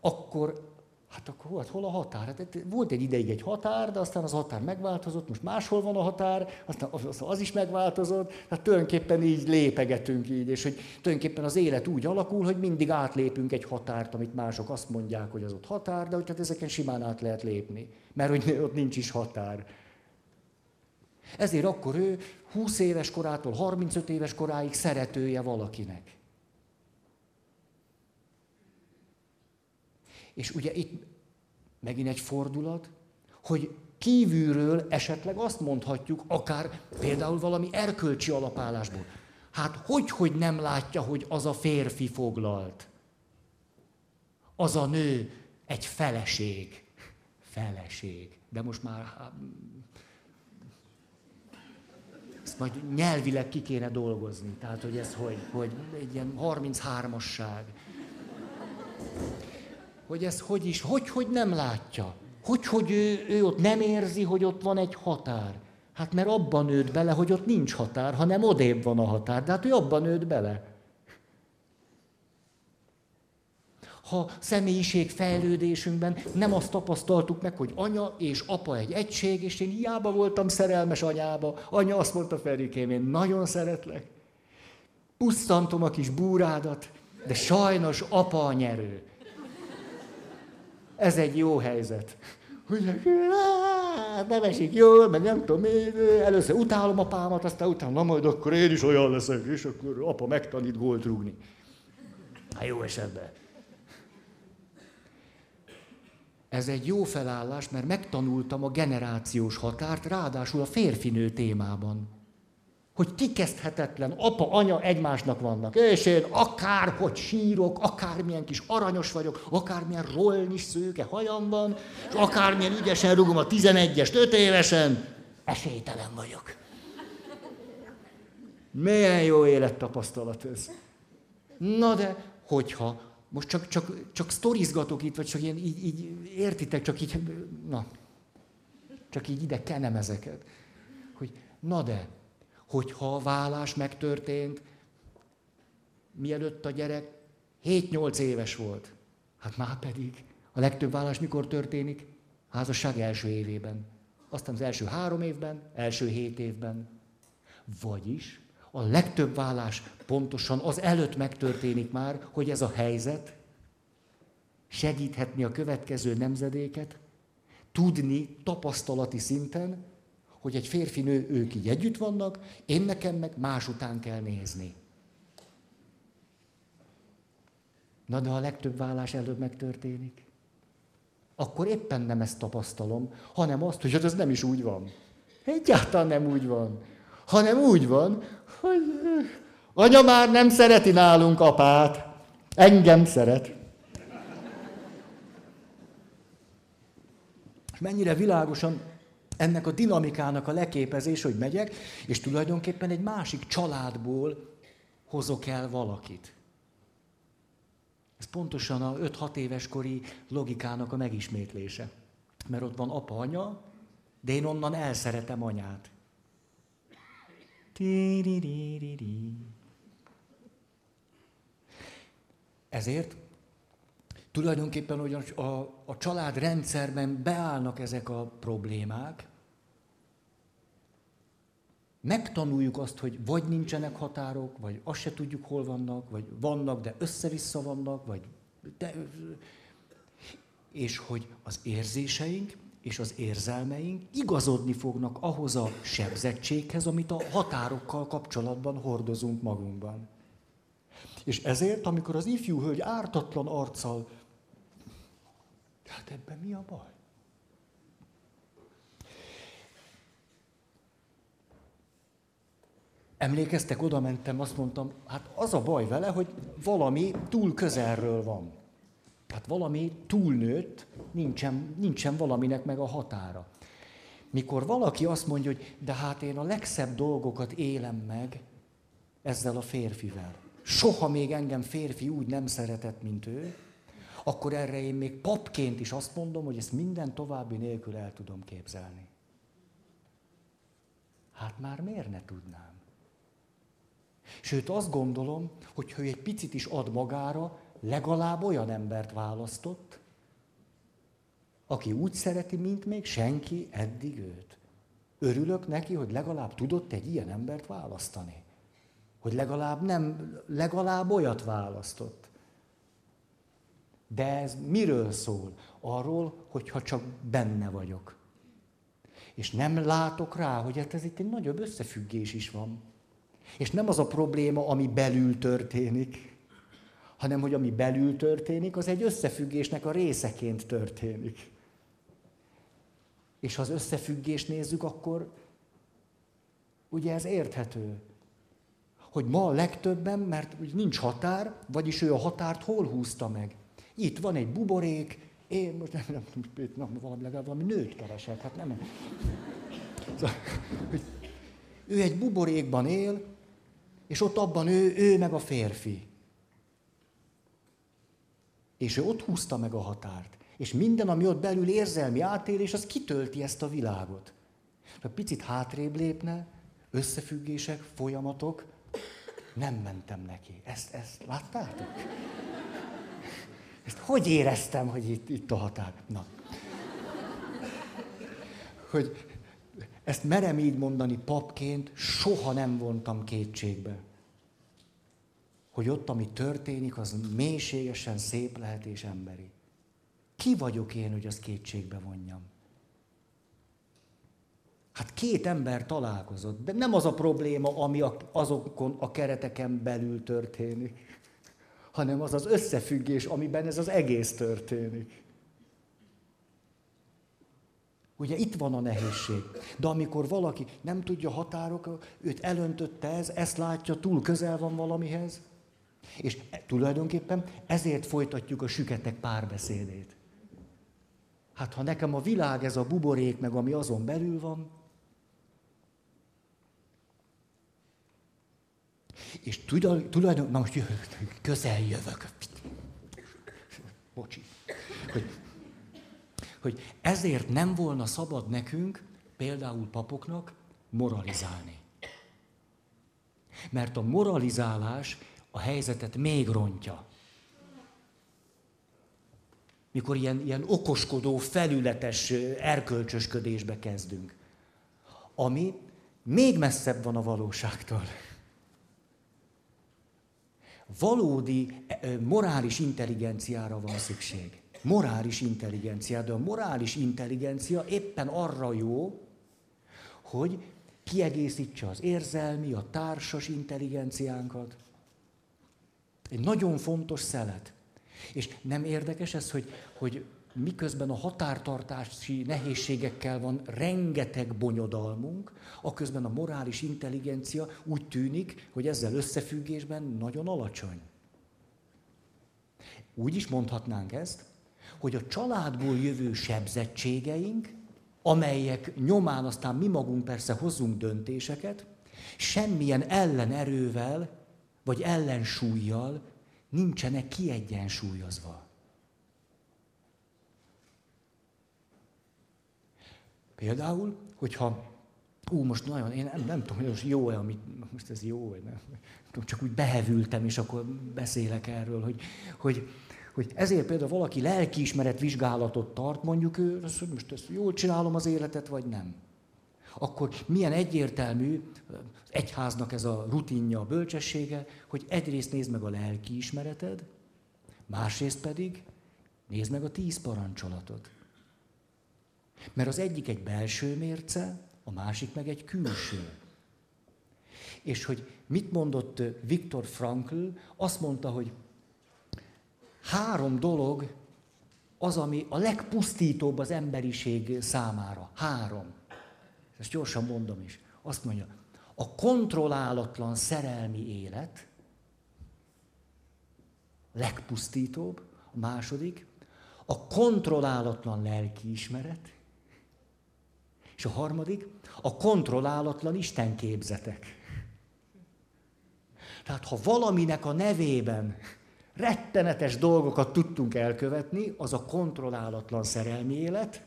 akkor, hát akkor hol, hol a határ? Hát volt egy ideig egy határ, de aztán az határ megváltozott, most máshol van a határ, aztán az, az is megváltozott, tehát tulajdonképpen így lépegetünk így, és hogy tulajdonképpen az élet úgy alakul, hogy mindig átlépünk egy határt, amit mások azt mondják, hogy az ott határ, de hogy hát ezeken simán át lehet lépni, mert hogy ott nincs is határ. Ezért akkor ő húsz éves korától harmincöt éves koráig szeretője valakinek. És ugye itt megint egy fordulat, hogy kívülről esetleg azt mondhatjuk, akár például valami erkölcsi alapállásból. Hát hogy, hogy nem látja, hogy az a férfi foglalt. Az a nő egy feleség. Feleség. De most már... Ezt majd nyelvileg ki kéne dolgozni. Tehát, hogy ez hogy? Hogy egy ilyen harminchármasság. Hogy ez hogy is? Hogy, hogy nem látja? Hogy, hogy ő, ő ott nem érzi, hogy ott van egy határ? Hát mert abban nőtt bele, hogy ott nincs határ, hanem odébb van a határ. De hát ő abban nőtt bele. Ha személyiségfejlődésünkben nem azt tapasztaltuk meg, hogy anya és apa egy egység, és én hiába voltam szerelmes anyába, anya azt mondta, Ferikém, én nagyon szeretlek, pusztantom a kis búrádat, de sajnos apa a nyerő. Ez egy jó helyzet. Nem esik jól, meg nem tudom én, először utálom apámat, aztán utána, na majd akkor én is olyan leszek, és akkor apa megtanít gólt rúgni. Hát jó esetben. Ez egy jó felállás, mert megtanultam a generációs határt, ráadásul a férfinő témában. Hogy kikezdhetetlen apa, anya egymásnak vannak. És én akárhogy sírok, akármilyen kis aranyos vagyok, akármilyen rollnis szőke hajam van, és akármilyen ügyesen rugom a tizenegyest öt évesen, esélytelen vagyok. Milyen jó élettapasztalat ez. Na de, hogyha... Most csak, csak, csak sztorizgatok itt, vagy csak ilyen, így, így értitek, csak így, na, csak így ide kenem ezeket. Hogy, na de, hogyha a válás megtörtént, mielőtt a gyerek hét-nyolc éves volt, hát már pedig a legtöbb válás mikor történik? Házasság első évében. Aztán az első három évben, első hét évben. Vagyis... A legtöbb válás pontosan az előtt megtörténik már, hogy ez a helyzet segíthetni a következő nemzedéket, tudni tapasztalati szinten, hogy egy férfinő, ők így együtt vannak, én nekem meg más után kell nézni. Na de a legtöbb válás előbb megtörténik, akkor éppen nem ezt tapasztalom, hanem azt, hogy ez nem is úgy van. Egyáltalán nem úgy van. Hanem úgy van, hogy anya már nem szereti nálunk apát, engem szeret. És mennyire világosan ennek a dinamikának a leképezés, hogy megyek, és tulajdonképpen egy másik családból hozok el valakit. Ez pontosan a öt-hat éves kori logikának a megismétlése. Mert ott van apa-anya, de én onnan elszeretem anyát. Ezért tulajdonképpen, hogy a, a, a család rendszerben beállnak ezek a problémák, megtanuljuk azt, hogy vagy nincsenek határok, vagy azt se tudjuk, hol vannak, vagy vannak, de össze-vissza vannak, vagy... De... És hogy az érzéseink és az érzelmeink igazodni fognak ahhoz a sebzettséghez, amit a határokkal kapcsolatban hordozunk magunkban. És ezért, amikor az ifjú hölgy ártatlan arccal, hát ebben mi a baj? Emlékeztek, oda mentem, azt mondtam, hát az a baj vele, hogy valami túl közelről van. Hát valami túlnőtt, nincsen, nincsen valaminek meg a határa. Mikor valaki azt mondja, hogy de hát én a legszebb dolgokat élem meg ezzel a férfivel. Soha még engem férfi úgy nem szeretett, mint ő, akkor erre én még papként is azt mondom, hogy ezt minden további nélkül el tudom képzelni. Hát már miért ne tudnám? Sőt, azt gondolom, hogy ha ő egy picit is ad magára, legalább olyan embert választott, aki úgy szereti, mint még senki eddig őt. Örülök neki, hogy legalább tudott egy ilyen embert választani. Hogy legalább, nem, legalább olyat választott. De ez miről szól? Arról, hogyha csak benne vagyok. És nem látok rá, hogy hát ez itt egy nagyobb összefüggés is van. És nem az a probléma, ami belül történik, hanem hogy ami belül történik, az egy összefüggésnek a részeként történik. És ha az összefüggést nézzük, akkor ugye ez érthető, hogy ma a legtöbben, mert nincs határ, vagyis ő a határt hol húzta meg? Itt van egy buborék, én most nem, nem, nem, nem valami, legalább valami nőt keresek, hát nem. Ő egy buborékban él, és ott abban ő, ő meg a férfi. És ő ott húzta meg a határt. És minden, ami ott belül érzelmi átélés, az kitölti ezt a világot. Ha picit hátrébb lépne, összefüggések, folyamatok, nem mentem neki. Ezt, ezt láttátok? Ezt hogy éreztem, hogy itt, itt a határ? Na. Hogy ezt merem így mondani papként, soha nem vontam kétségbe. Hogy ott, ami történik, az mélységesen szép lehet és emberi. Ki vagyok én, hogy azt kétségbe vonjam? Hát két ember találkozott, de nem az a probléma, ami azokon a kereteken belül történik, hanem az az összefüggés, amiben ez az egész történik. Ugye itt van a nehézség. De amikor valaki nem tudja határokat, őt elöntötte ez, ezt látja, túl közel van valamihez. És tulajdonképpen ezért folytatjuk a süketek párbeszédét. Hát ha nekem a világ ez a buborék, meg ami azon belül van. És tulajdonképpen, na most jövök, közel jövök. Bocsi. Hogy, hogy ezért nem volna szabad nekünk, például papoknak, moralizálni. Mert a moralizálás a helyzetet még rontja. Mikor ilyen, ilyen okoskodó, felületes erkölcsösködésbe kezdünk. Ami még messzebb van a valóságtól. Valódi morális intelligenciára van szükség. Morális intelligencia, de a morális intelligencia éppen arra jó, hogy kiegészítse az érzelmi, a társas intelligenciánkat. Egy nagyon fontos szelet. És nem érdekes ez, hogy, hogy miközben a határtartási nehézségekkel van rengeteg bonyodalmunk, aközben a morális intelligencia úgy tűnik, hogy ezzel összefüggésben nagyon alacsony. Úgy is mondhatnánk ezt, hogy a családból jövő sebzettségeink, amelyek nyomán aztán mi magunk persze hozzunk döntéseket, semmilyen ellenerővel vagy ellensúlyjal nincsenek kiegyensúlyozva. Például, hogyha ú, most nagyon, én nem, nem tudom, hogy most jó, amit most ez jó, vagy nem. Csak úgy behevültem, és akkor beszélek erről, hogy, hogy, hogy ezért például valaki lelkiismeret vizsgálatot tart, mondjuk ő, az, hogy most ezt jól csinálom az életet, vagy nem. Akkor milyen egyértelmű egyháznak ez a rutinja, a bölcsessége, hogy egyrészt nézd meg a lelkiismereted, másrészt pedig nézd meg a tíz parancsolatod. Mert az egyik egy belső mérce, a másik meg egy külső. És hogy mit mondott Viktor Frankl? Azt mondta, hogy három dolog az, ami a legpusztítóbb az emberiség számára. Három. Ezt gyorsan mondom is. Azt mondja, a kontrollálatlan szerelmi élet legpusztítóbb, a második, a kontrollálatlan lelkiismeret, és a harmadik, a kontrollálatlan istenképzetek. Tehát ha valaminek a nevében rettenetes dolgokat tudtunk elkövetni, az a kontrollálatlan szerelmi élet,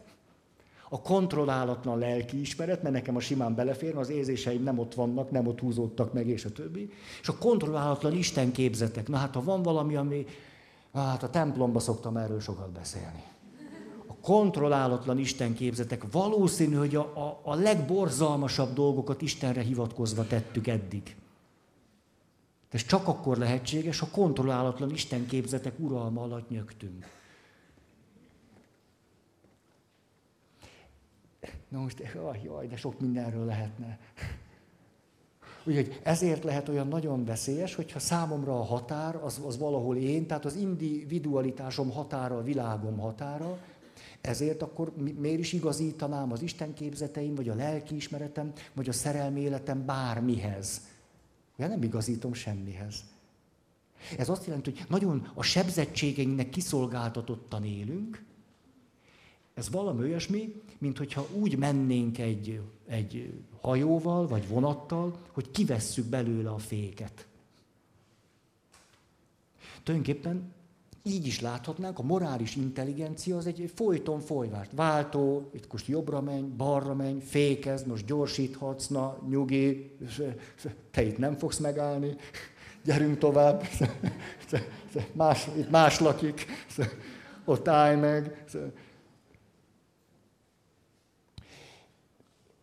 a kontrollálatlan lelkiismeret, mert nekem a simán belefér, az érzéseim nem ott vannak, nem ott húzódtak meg, és a többi. És a kontrollálatlan istenképzetek. Na hát, ha van valami, ami... Hát a templomba szoktam erről sokat beszélni. A kontrollálatlan istenképzetek. Valószínű, hogy a, a, a legborzalmasabb dolgokat Istenre hivatkozva tettük eddig. De ez csak akkor lehetséges, ha kontrollálatlan istenképzetek uralma alatt nyögtünk. Na most, jaj, de sok mindenről lehetne. Úgyhogy ezért lehet olyan nagyon veszélyes, hogyha számomra a határ, az, az valahol én, tehát az individualitásom határa, a világom határa, ezért akkor miért is igazítanám az istenképzeteim, vagy a lelkiismeretem, vagy a szerelmi életem bármihez. Ugye nem igazítom semmihez. Ez azt jelenti, hogy nagyon a sebzettségeinknek kiszolgáltatottan élünk. Ez valami olyasmi, mint hogyha úgy mennénk egy, egy hajóval, vagy vonattal, hogy kivesszük belőle a féket. Tulajdonképpen így is láthatnánk, a morális intelligencia az egy folyton folyvás. Váltó, itt most jobbra menj, balra menj, fékezd, most gyorsíthatsz, na, nyugi, te itt nem fogsz megállni, gyerünk tovább, más, itt más lakik, ott állj meg.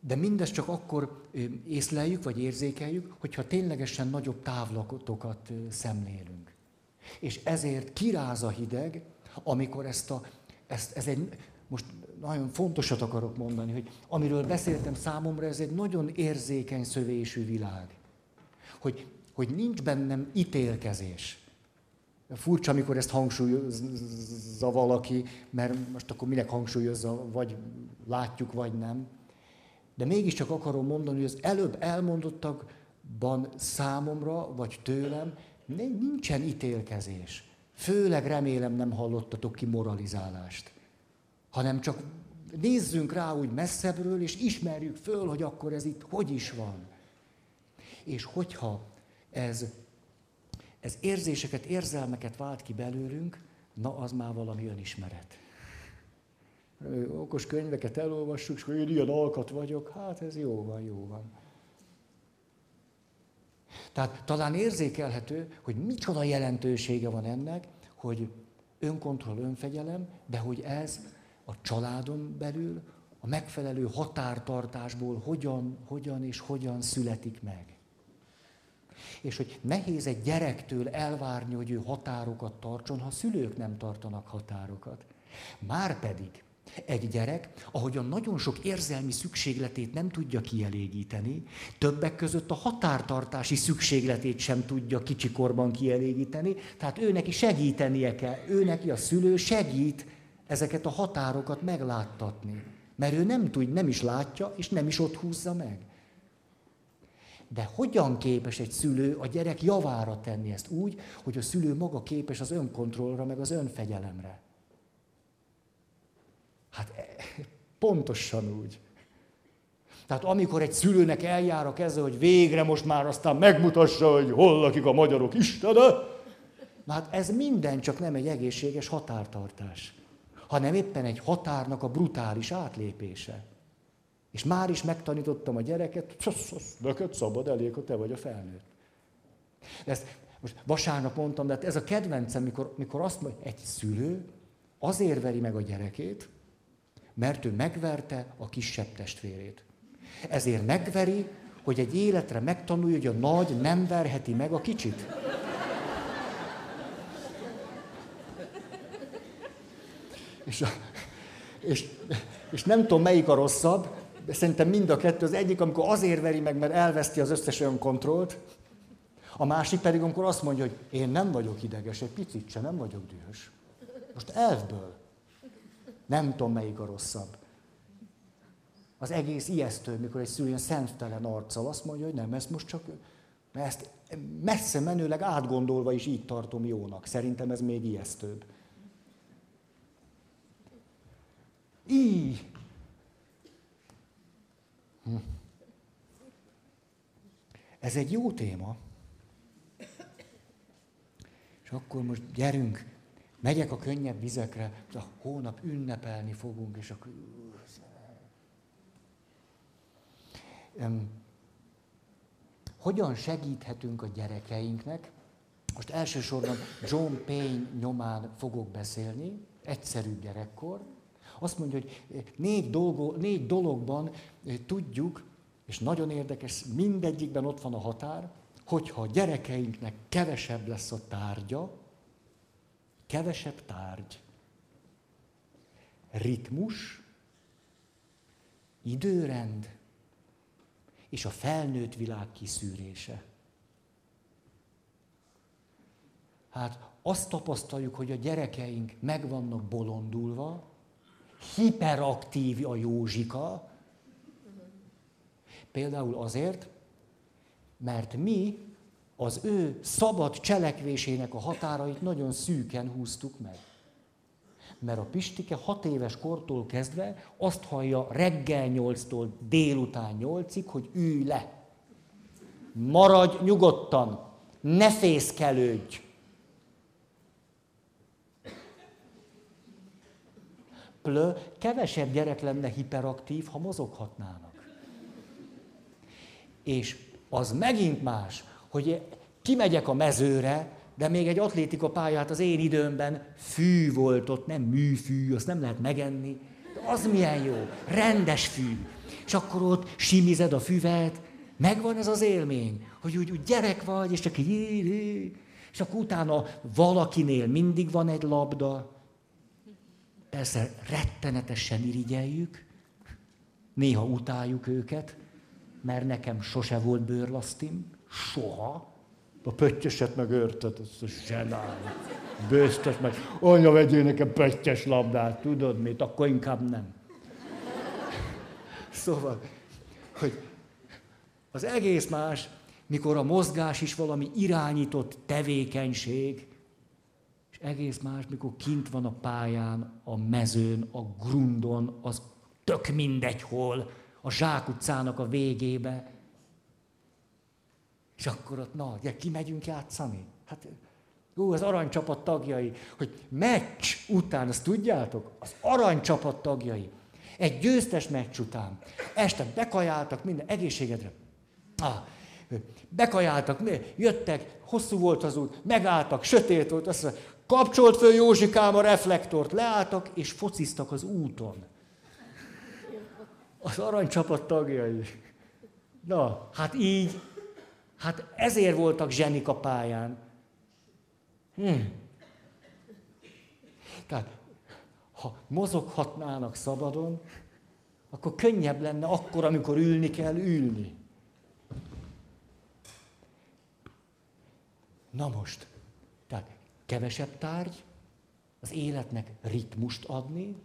De mindezt csak akkor észleljük, vagy érzékeljük, hogyha ténylegesen nagyobb távlatokat szemlélünk. És ezért kiráz a hideg, amikor ezt a... Ezt, ez egy, most nagyon fontosat akarok mondani, hogy amiről beszéltem számomra, ez egy nagyon érzékeny szövésű világ. Hogy, hogy nincs bennem ítélkezés. Furcsa, amikor ezt hangsúlyozza valaki, mert most akkor minek hangsúlyozza, vagy látjuk, vagy nem. De mégiscsak akarom mondani, hogy az előbb elmondottakban számomra, vagy tőlem nincsen ítélkezés. Főleg remélem nem hallottatok ki moralizálást. Hanem csak nézzünk rá úgy messzebbről, és ismerjük föl, hogy akkor ez itt hogy is van. És hogyha ez, ez érzéseket, érzelmeket vált ki belőlünk, na az már valami önismeret. Okos könyveket elolvassuk, és hogy én ilyen alkat vagyok, hát ez jó van, jó van. Tehát talán érzékelhető, hogy micsoda jelentősége van ennek, hogy önkontroll, önfegyelem, de hogy ez a családon belül a megfelelő határtartásból hogyan, hogyan és hogyan születik meg. És hogy nehéz egy gyerektől elvárni, hogy ő határokat tartson, ha szülők nem tartanak határokat. Márpedig egy gyerek, ahogyan nagyon sok érzelmi szükségletét nem tudja kielégíteni, többek között a határtartási szükségletét sem tudja kicsikorban kielégíteni, tehát ő neki segítenie kell, ő neki a szülő segít ezeket a határokat megláttatni, mert ő nem tud, nem is látja, és nem is ott húzza meg. De hogyan képes egy szülő a gyerek javára tenni ezt úgy, hogy a szülő maga képes az önkontrollra, meg az önfegyelemre? Hát pontosan úgy. Tehát amikor egy szülőnek eljár a keze, hogy végre most már aztán megmutassa, hogy hol lakik a magyarok istene, hát ez minden csak nem egy egészséges határtartás, hanem éppen egy határnak a brutális átlépése. És már is megtanítottam a gyereket, neked szabad, elég, ha te vagy a felnőtt. De ezt most vasárnap mondtam, de hát ez a kedvencem, mikor, mikor azt mondja, egy szülő azért veri meg a gyerekét, mert ő megverte a kisebb testvérét. Ezért megveri, hogy egy életre megtanulja, hogy a nagy nem verheti meg a kicsit. És, a, és, és nem tudom, melyik a rosszabb, de szerintem mind a kettő. Az egyik, amikor azért veri meg, mert elveszti az összes önkontrollt, a másik pedig, amikor azt mondja, hogy én nem vagyok ideges, egy picit se, nem vagyok dühös. Most elvből. Nem tudom, melyik a rosszabb. Az egész ijesztő, mikor egy szülő ilyen szemtelen arccal azt mondja, hogy nem, ezt most csak... Mert ezt messze menőleg átgondolva is így tartom jónak. Szerintem ez még ijesztőbb. Így. Hm. Ez egy jó téma. És akkor most gyerünk, megyek a könnyebb vizekre, a hónap ünnepelni fogunk, és akkor... Um, hogyan segíthetünk a gyerekeinknek? Most elsősorban John Payne nyomán fogok beszélni, egyszerű gyerekkor. Azt mondja, hogy négy, dolgo, négy dologban tudjuk, és nagyon érdekes, mindegyikben ott van a határ, hogyha a gyerekeinknek kevesebb lesz a tárgya, kevesebb tárgy, ritmus, időrend, és a felnőtt világ kiszűrése. Hát azt tapasztaljuk, hogy a gyerekeink meg vannak bolondulva, hiperaktív a Józsika, például azért, mert mi az ő szabad cselekvésének a határait nagyon szűken húztuk meg. Mert a Pistike hat éves kortól kezdve azt hallja reggel nyolctól délután nyolcig, hogy ülj le, maradj nyugodtan, ne fészkelődj. Plö, kevesebb gyerek lenne hiperaktív, ha mozoghatnának. És az megint más, hogy kimegyek a mezőre, de még egy atlétika pályát az én időmben fű volt ott, nem műfű, azt nem lehet megenni. De az milyen jó, rendes fű. És akkor ott simized a füvet, megvan ez az élmény, hogy úgy, úgy gyerek vagy, és csak így, és akkor utána valakinél mindig van egy labda. Persze rettenetesen irigyeljük, néha utáljuk őket, mert nekem sose volt bőrlasztim, soha. A pöttyöset meg örtet, ez zsenális. Bőztes meg, anya vegyél nekem pöttyös labdát, tudod mit, akkor inkább nem. Szóval, hogy az egész más, mikor a mozgás is valami irányított tevékenység, és egész más, mikor kint van a pályán, a mezőn, a grundon, az tök mindegy hol, a zsákutcának a végébe. És akkor ott, na, ja, kimegyünk játszani? Hát, ú, az aranycsapat tagjai, hogy meccs után, azt tudjátok? Az aranycsapat tagjai. Egy győztes meccs után. Este bekajáltak minden, egészségedre. Ah, bekajáltak, jöttek, hosszú volt az út, megálltak, sötét volt, azt mondja, kapcsolt föl Józsikám a reflektort, leálltak, és fociztak az úton. Az aranycsapat tagjai. Na, hát így. Hát ezért voltak zsenik a pályán. Hm. Tehát, ha mozoghatnának szabadon, akkor könnyebb lenne akkor, amikor ülni kell, ülni. Na most, tehát kevesebb tárgy, az életnek ritmust adni,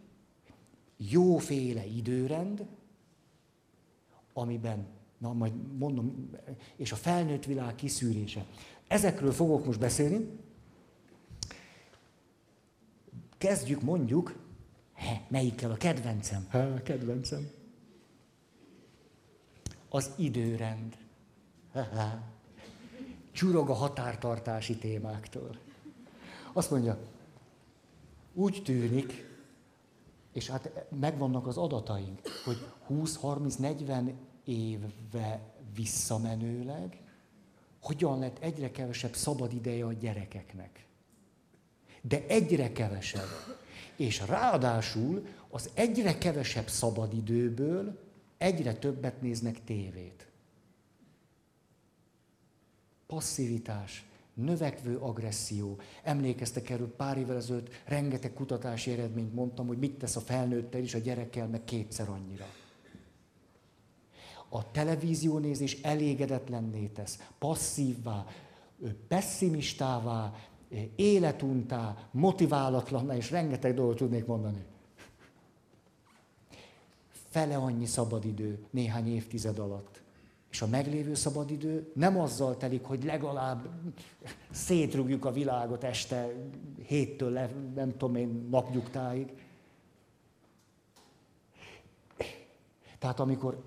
jóféle időrend, amiben... Na, majd mondom, és a felnőtt világ kiszűrése. Ezekről fogok most beszélni. Kezdjük mondjuk, he, melyikkel a kedvencem? Ha, kedvencem. Az időrend. Ha-ha. Csurog a határtartási témáktól. Azt mondja, úgy tűnik, És hát megvannak az adataink, hogy húsz-harminc-negyven évve visszamenőleg hogyan lett egyre kevesebb szabad ideje a gyerekeknek. De egyre kevesebb. És ráadásul az egyre kevesebb szabadidőből egyre többet néznek tévét. Passzivitás, növekvő agresszió. Emlékeztek erről pár évvel ezelőtt, rengeteg kutatási eredményt mondtam, hogy mit tesz a felnőttel és a gyerekkel, meg kétszer annyira. A televíziónézés elégedetlenné tesz, passzívvá, pessimistává, életuntá, motiválatlanná, és rengeteg dolgot tudnék mondani. Fele annyi szabadidő néhány évtized alatt. És a meglévő szabadidő nem azzal telik, hogy legalább szétrugjuk a világot este héttől le, nem tudom én, napnyugtáig. Tehát amikor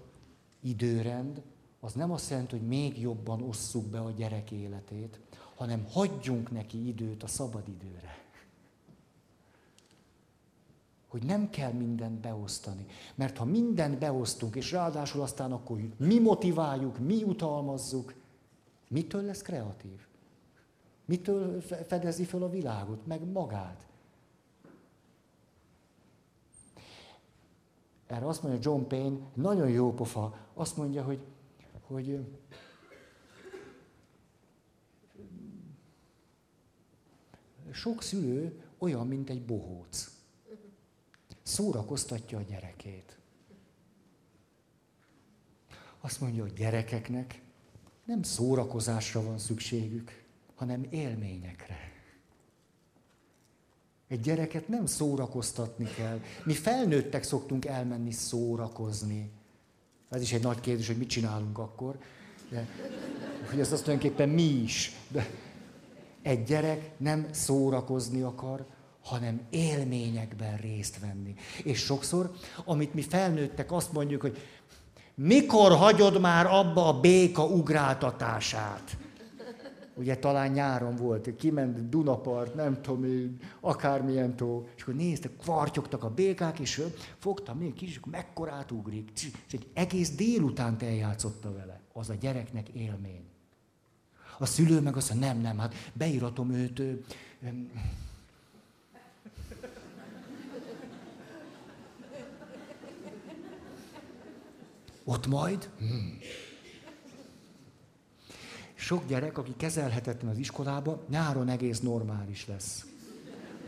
időrend, az nem azt jelenti, hogy még jobban osszuk be a gyerek életét, hanem hagyjunk neki időt a szabadidőre. Hogy nem kell mindent beosztani. Mert ha mindent beosztunk, és ráadásul aztán akkor mi motiváljuk, mi utalmazzuk, mitől lesz kreatív? Mitől fedezi föl a világot, meg magát? Erre azt mondja John Payne, nagyon jó pofa, azt mondja, hogy, hogy sok szülő olyan, mint egy bohóc. Szórakoztatja a gyerekét. Azt mondja, hogy gyerekeknek nem szórakozásra van szükségük, hanem élményekre. Egy gyereket nem szórakoztatni kell. Mi felnőttek szoktunk elmenni szórakozni. Ez is egy nagy kérdés, hogy mit csinálunk akkor. De, hogy ez azt tulajdonképpen mi is. De egy gyerek nem szórakozni akar, hanem élményekben részt venni. És sokszor, amit mi felnőttek, azt mondjuk, hogy mikor hagyod már abba a béka ugráltatását? Ugye talán nyáron volt, kiment Dunapart, nem tudom én, akármilyen tó, és akkor néztek, kvartyogtak a békák, és fogtam még kis, mekkorát ugrik. És egy egész délutánt eljátszotta vele. Az a gyereknek élmény. A szülő meg azt mondja, nem, nem, hát beíratom őt... Ott majd? Hmm. Sok gyerek, aki kezelhetetlen az iskolába, nyáron egész normális lesz.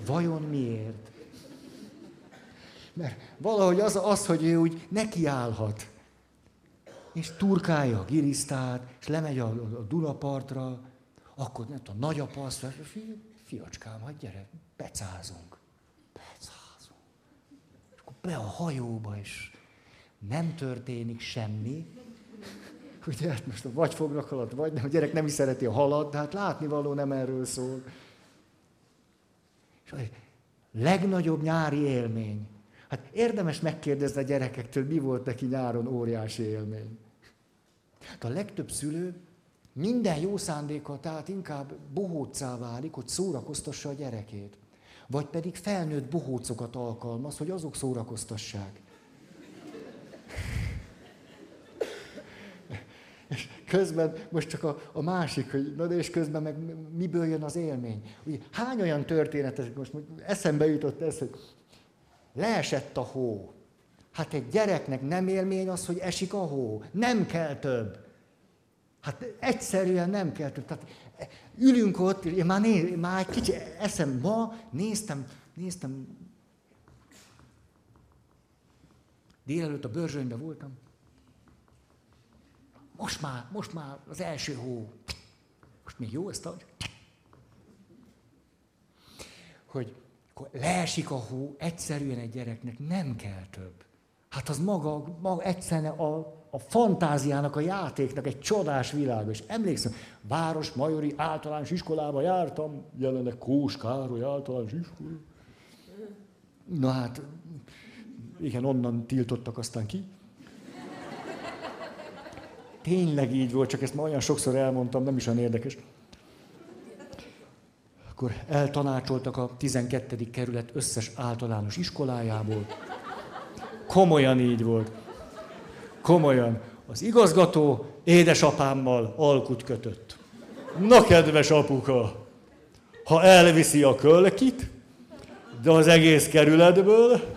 Vajon miért? Mert valahogy az, az hogy ő úgy nekiállhat. És turkálja a gilisztát, és lemegy a, a Dunapartra, akkor nem tudom, nagyapa azt mondja, fiacskám, hát gyere, pecázunk. Pecázunk. És akkor be a hajóba is. Nem történik semmi, ugye hát most vagy fognak halat, vagy nem, a gyerek nem is szereti a halat, de hát látnivaló nem erről szól. És a legnagyobb nyári élmény. Hát érdemes megkérdezni a gyerekektől, mi volt neki nyáron óriási élmény. Hát a legtöbb szülő minden jó szándékkal, tehát inkább bohóccá válik, hogy szórakoztassa a gyerekét. Vagy pedig felnőtt bohócokat alkalmaz, hogy azok szórakoztassák. És közben, most csak a, a másik, hogy na de és közben meg miből jön az élmény. Ugye, hány olyan történet, most eszembe jutott ez, hogy leesett a hó. Hát egy gyereknek nem élmény az, hogy esik a hó. Nem kell több. Hát egyszerűen nem kell több. Tehát ülünk ott, én már, néz, már egy kicsi eszem, ma néztem, néztem, délelőtt a Börzsönyben voltam. Most már, most már az első hó. Most még jó, ezt adj. Hogy akkor leesik a hó, egyszerűen egy gyereknek nem kell több. Hát az maga, maga egyszerűen a, a fantáziának, a játéknak egy csodás világ. És emlékszem, Városmajori általános iskolába jártam, jelenleg Kós Károly általános iskola. Na hát, igen, onnan tiltottak aztán ki. Tényleg így volt, csak ezt ma olyan sokszor elmondtam, nem is olyan érdekes. akkor eltanácsoltak a tizenkettedik kerület összes általános iskolájából. Komolyan így volt. Komolyan. Az igazgató édesapámmal alkut kötött. Na, kedves apuka, ha elviszi a kölkit, de az egész kerületből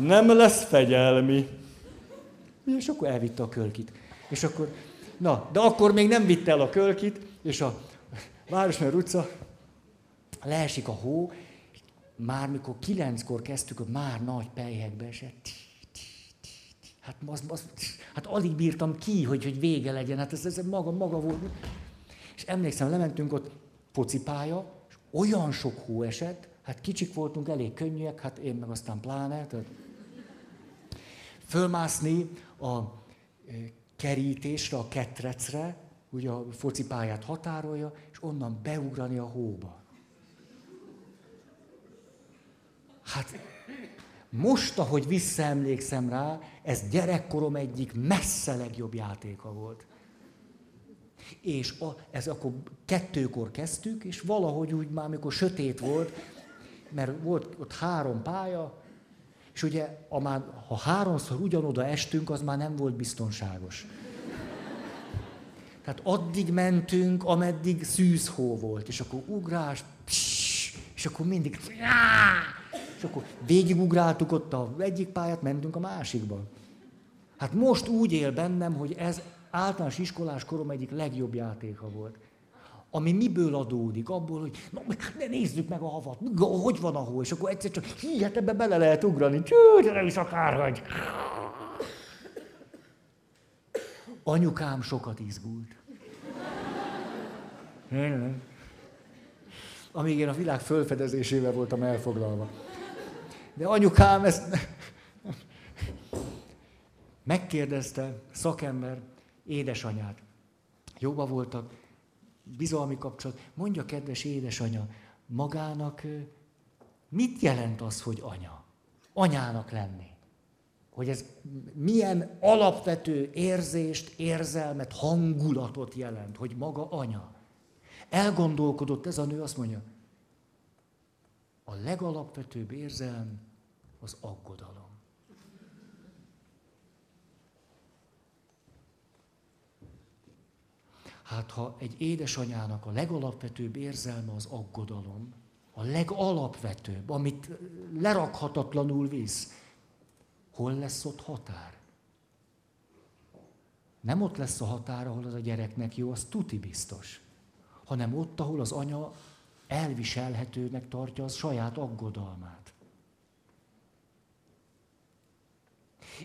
nem lesz fegyelmi. És akkor elvitte a kölkit. És akkor, na, de akkor még nem vitte el a kölkit, és a Városmajor utca, leesik a hó, már mikor kilenckor kezdtük, már nagy pelyhekbe esett. Hát, az, az, hát alig bírtam ki, hogy, hogy vége legyen, hát ez, ez maga, maga volt. És emlékszem, lementünk ott focipálya, és olyan sok hó esett, hát kicsik voltunk, elég könnyűek, hát én meg aztán pláne. Tehát fölmászni a kerítésre, a ketrecre, ugye a focipályát határolja, és onnan beugrani a hóba. Hát most, ahogy visszaemlékszem rá, ez gyerekkorom egyik messze legjobb játéka volt. És a, ez akkor kettőkor kezdtük, és valahogy úgy már, amikor sötét volt, mert volt ott három pálya, és ugye a már, ha háromszor ugyanoda estünk, az már nem volt biztonságos. Tehát addig mentünk, ameddig szűzhó volt, és akkor ugrás, psss, és akkor mindig, és akkor végigugráltuk ott a egyik pályát, mentünk a másikba. Hát most úgy él bennem, hogy ez általános iskolás korom egyik legjobb játéka volt. Ami miből adódik? Abból, hogy na, nézzük meg a havat, hogy van a hó, és akkor egyszer csak, hí, hát ebbe bele lehet ugrani, cső, nem is akárhagy. Anyukám sokat izgult. Amíg én a világ fölfedezésével voltam elfoglalva. De anyukám ezt... Megkérdezte szakember édesanyát. Jóba voltak, bizalmi kapcsolat. Mondja, kedves édesanya, magának mit jelent az, hogy anya? Anyának lenni. Hogy ez milyen alapvető érzést, érzelmet, hangulatot jelent, hogy maga anya. Elgondolkodott ez a nő, azt mondja, a legalapvetőbb érzelm az aggodalom. Hát ha egy édesanyának a legalapvetőbb érzelme az aggodalom, a legalapvetőbb, amit lerakhatatlanul visz, hol lesz ott határ? Nem ott lesz a határ, ahol az a gyereknek jó, az tuti biztos, hanem ott, ahol az anya elviselhetőnek tartja az saját aggodalmát.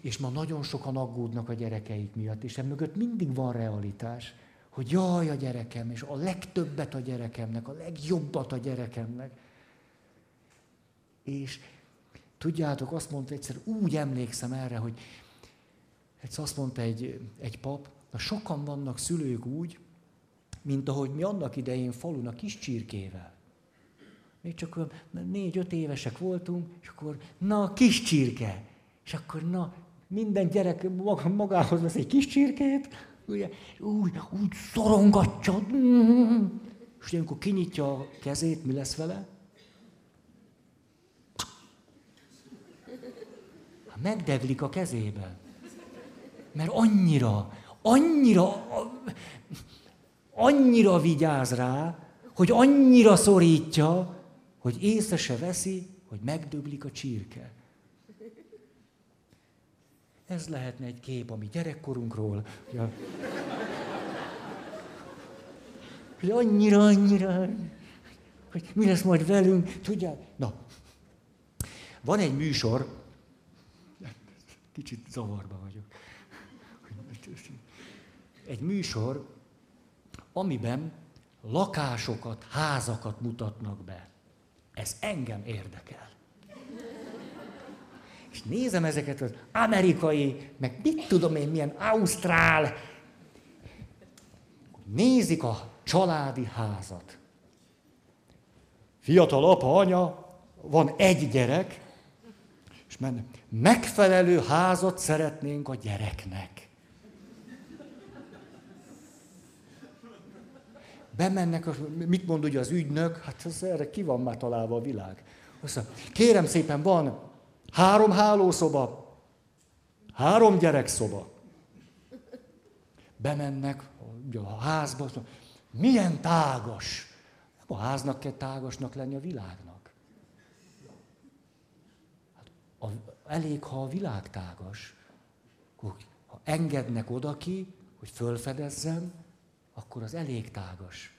És ma nagyon sokan aggódnak a gyerekeik miatt, és emögött mindig van realitás, hogy jaj, a gyerekem, és a legtöbbet a gyerekemnek, a legjobbat a gyerekemnek. És tudjátok, azt mondta egyszer, úgy emlékszem erre, hogy egyszer azt mondta egy, egy pap, na sokan vannak szülők úgy, mint ahogy mi annak idején falun a kis csirkével. Még csak olyan négy-öt évesek voltunk, és akkor na, kis csirke, és akkor na, minden gyerek magához vesz egy kis csirkét, ugye, úgy, úgy szorongatja, és ugye, amikor kinyitja a kezét, mi lesz vele? Megdeglik a kezében. Mert annyira, annyira, annyira vigyáz rá, hogy annyira szorítja, hogy észre se veszi, hogy megdöglik a csirke. Ez lehetne egy kép a mi gyerekkorunkról. Ja. Hogy annyira, annyira, hogy mi lesz majd velünk, tudják? Na, van egy műsor, kicsit zavarba vagyok. Egy műsor, amiben lakásokat, házakat mutatnak be. Ez engem érdekel. És nézem ezeket az amerikai, meg mit tudom én, milyen ausztrál. Nézik a családi házat. Fiatal apa, anya, van egy gyerek, és mennem. Megfelelő házat szeretnénk a gyereknek. Bemennek, mit mond ugye az ügynök? Hát az, erre ki van már találva a világ. Aztán, kérem szépen, van három hálószoba, három gyerekszoba. Bemennek a házba, milyen tágas. A háznak kell tágasnak lenni a világnak. Hát a, elég, ha a világ tágas, akkor ha engednek oda ki, hogy fölfedezzem, akkor az elég tágas.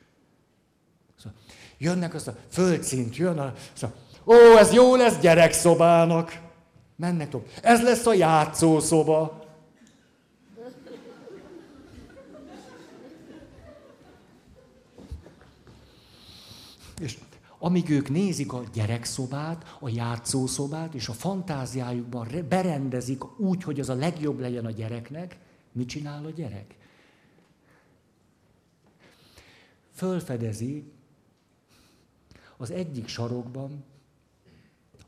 Szóval jönnek azt a földszint, jön a... Szóval, ó, ez jó lesz gyerekszobának. Mennek tovább. Ez lesz a játszószoba. És amíg ők nézik a gyerekszobát, a játszószobát, és a fantáziájukban berendezik úgy, hogy az a legjobb legyen a gyereknek, mit csinál a gyerek? Fölfedezi az egyik sarokban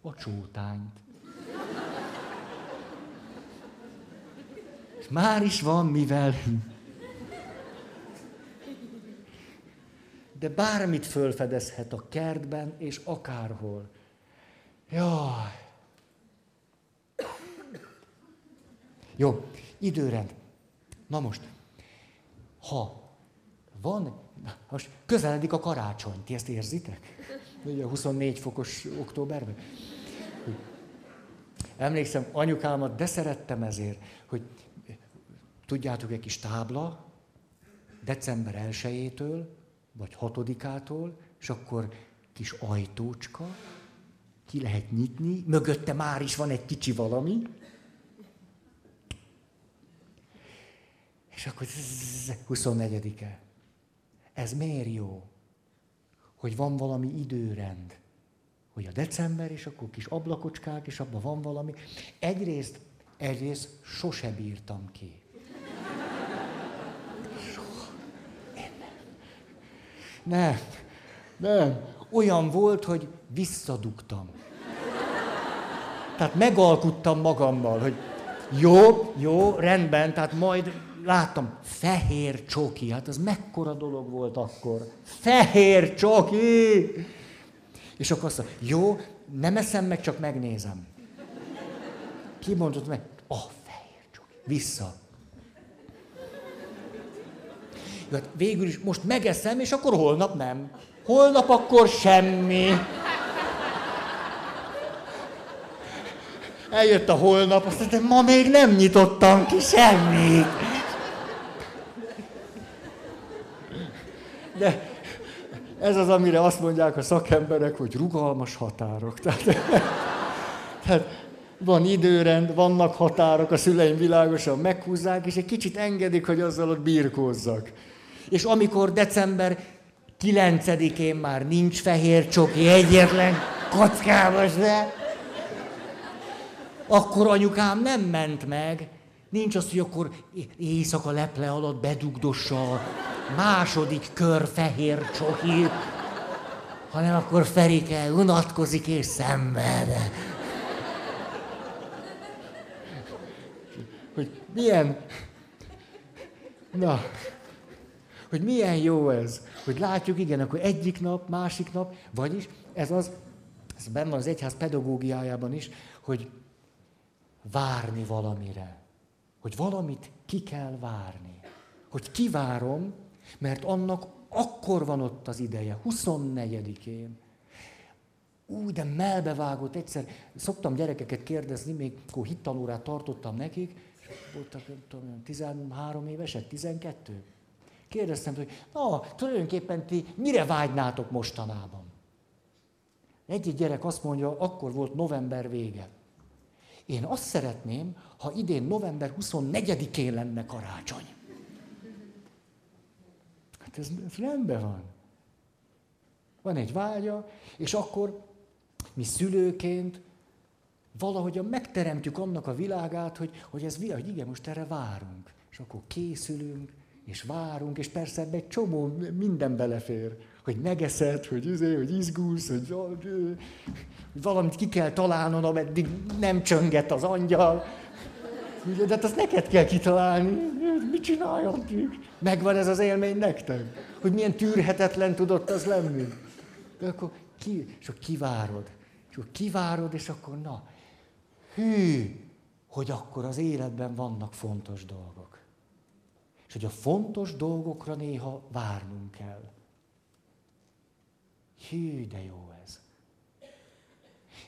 a csótányt. És már is van mivel... De bármit fölfedezhet a kertben, és akárhol. Jaj! Jó, időrend. Na most, ha van, most közeledik a karácsony, ti ezt érzitek? Ugye a huszonnégy fokos októberben. Emlékszem, anyukámat, de szerettem ezért, hogy tudjátok, egy kis tábla, december elsejétől, vagy hatodikától, és akkor kis ajtócska, ki lehet nyitni, mögötte már is van egy kicsi valami, és akkor huszonnegyedike. Ez miért jó? Hogy van valami időrend, hogy a december, és akkor kis ablakocskák, és abban van valami. Egyrészt, egyrészt sose bírtam ki. Nem, nem. Olyan volt, hogy visszadugtam. Tehát megalkuttam magammal, hogy jó, jó, rendben, tehát majd láttam, fehér csoki, hát az mekkora dolog volt akkor. Fehér csoki! És akkor azt mondta, jó, nem eszem meg, csak megnézem. Ki mondott meg? A oh, fehér csoki. Vissza. Hát végül is most megeszem, és akkor holnap nem. Holnap akkor semmi. Eljött a holnap, azt mondta, ma még nem nyitottam ki semmit. De ez az, amire azt mondják a szakemberek, hogy rugalmas határok. Tehát, tehát van időrend, vannak határok, a szüleim világosan meghúzzák, és egy kicsit engedik, hogy azzal ott birkózzak. És amikor december kilencedikén már nincs fehér csoki, egyetlen kockába se, akkor anyukám nem ment meg. Nincs az, hogy akkor éjszaka leple alatt bedugdossa a második kör fehér csoki, hanem akkor Ferike unatkozik és szenved. Hogy milyen... Na... Hogy milyen jó ez, hogy látjuk, igen, akkor egyik nap, másik nap, vagyis ez az, ez benne van az egyház pedagógiájában is, hogy várni valamire. Hogy valamit ki kell várni. Hogy kivárom, mert annak akkor van ott az ideje, huszonnegyedikén. Úgy, de melbevágott egyszer. Szoktam gyerekeket kérdezni, még akkor hittanórát tartottam nekik, és voltak, nem tudom, tizenhárom évesek, tizenkettő. Kérdeztem, hogy na, tulajdonképpen ti mire vágynátok mostanában? Egyik gyerek azt mondja, akkor volt november vége. Én azt szeretném, ha idén november huszonnegyedikén lenne karácsony. Hát ez, ez rendben van. Van egy vágya, és akkor mi szülőként valahogyan megteremtjük annak a világát, hogy, hogy ez hogy igen, most erre várunk. És akkor készülünk, és várunk, és persze ebben egy csomó minden belefér. Hogy megeszed, hogy, izé, hogy izgulsz, hogy, hogy valamit ki kell találnod, ameddig nem csönget az angyal. Ugye, de hát azt neked kell kitalálni, mit csináljon ti? Megvan ez az élmény nektek? Hogy milyen tűrhetetlen tudott az lenni? De akkor ki, és akkor kivárod, és akkor kivárod, és akkor na, hű, hogy akkor az életben vannak fontos dolgok. És hogy a fontos dolgokra néha várnunk kell. Hű, de jó ez.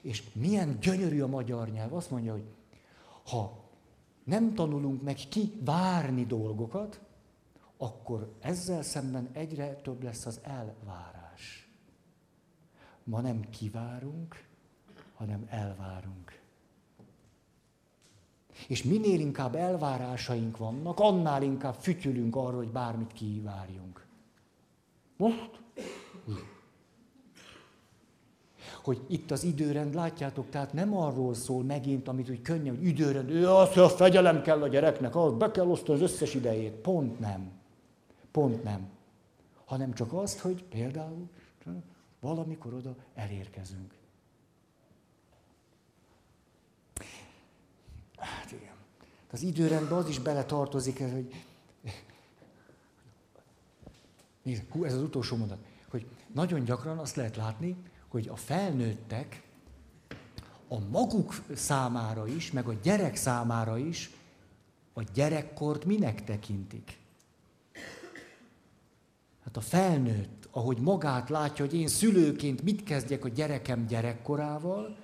És milyen gyönyörű a magyar nyelv. Azt mondja, hogy ha nem tanulunk meg kivárni dolgokat, akkor ezzel szemben egyre több lesz az elvárás. Ma nem kivárunk, hanem elvárunk. És minél inkább elvárásaink vannak, annál inkább fütyülünk arra, hogy bármit kivárjunk. Most? Hogy itt az időrend, látjátok, tehát nem arról szól megint, amit úgy könnyen, hogy időrend, ő azt, hogy a fegyelem kell a gyereknek, azt be kell osztani az összes idejét. Pont nem. Pont nem. Hanem csak azt, hogy például valamikor oda elérkezünk. Hát igen. Az időrendben az is beletartozik, hogy... Nézd, hú, ez az utolsó mondat, hogy nagyon gyakran azt lehet látni, hogy a felnőttek a maguk számára is, meg a gyerek számára is a gyerekkort minek tekintik? Hát a felnőtt, ahogy magát látja, hogy én szülőként mit kezdjek a gyerekem gyerekkorával,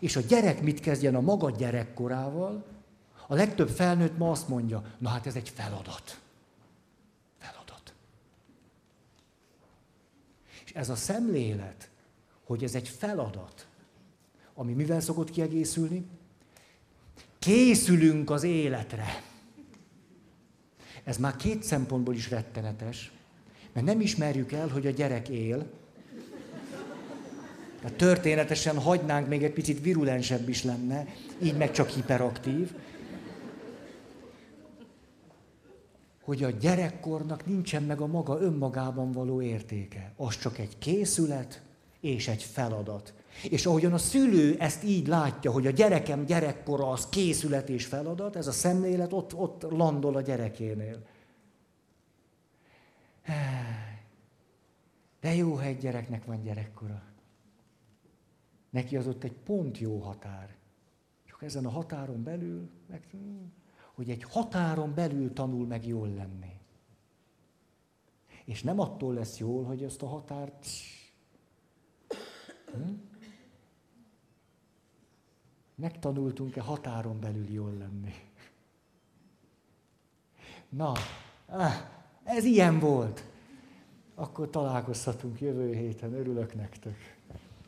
és a gyerek mit kezdjen a maga gyerekkorával, a legtöbb felnőtt ma azt mondja, na hát ez egy feladat. Feladat. És ez a szemlélet, hogy ez egy feladat, ami mivel szokott kiegészülni? Készülünk az életre. Ez már két szempontból is rettenetes, mert nem ismerjük el, hogy a gyerek él. Tehát történetesen hagynánk, még egy picit virulensebb is lenne, így meg csak hiperaktív. Hogy a gyerekkornak nincsen meg a maga önmagában való értéke. Az csak egy készület, és egy feladat. És ahogyan a szülő ezt így látja, hogy a gyerekem gyerekkora az készület és feladat, ez a szemlélet ott, ott landol a gyerekénél. De jó, ha egy gyereknek van gyerekkora. Neki az ott egy pont jó határ. Csak ezen a határon belül, meg, hogy egy határon belül tanul meg jól lenni. És nem attól lesz jól, hogy ezt a határt... Hm? Megtanultunk-e határon belül jól lenni? Na, ez ilyen volt. Akkor találkozhatunk jövő héten. Örülök nektek.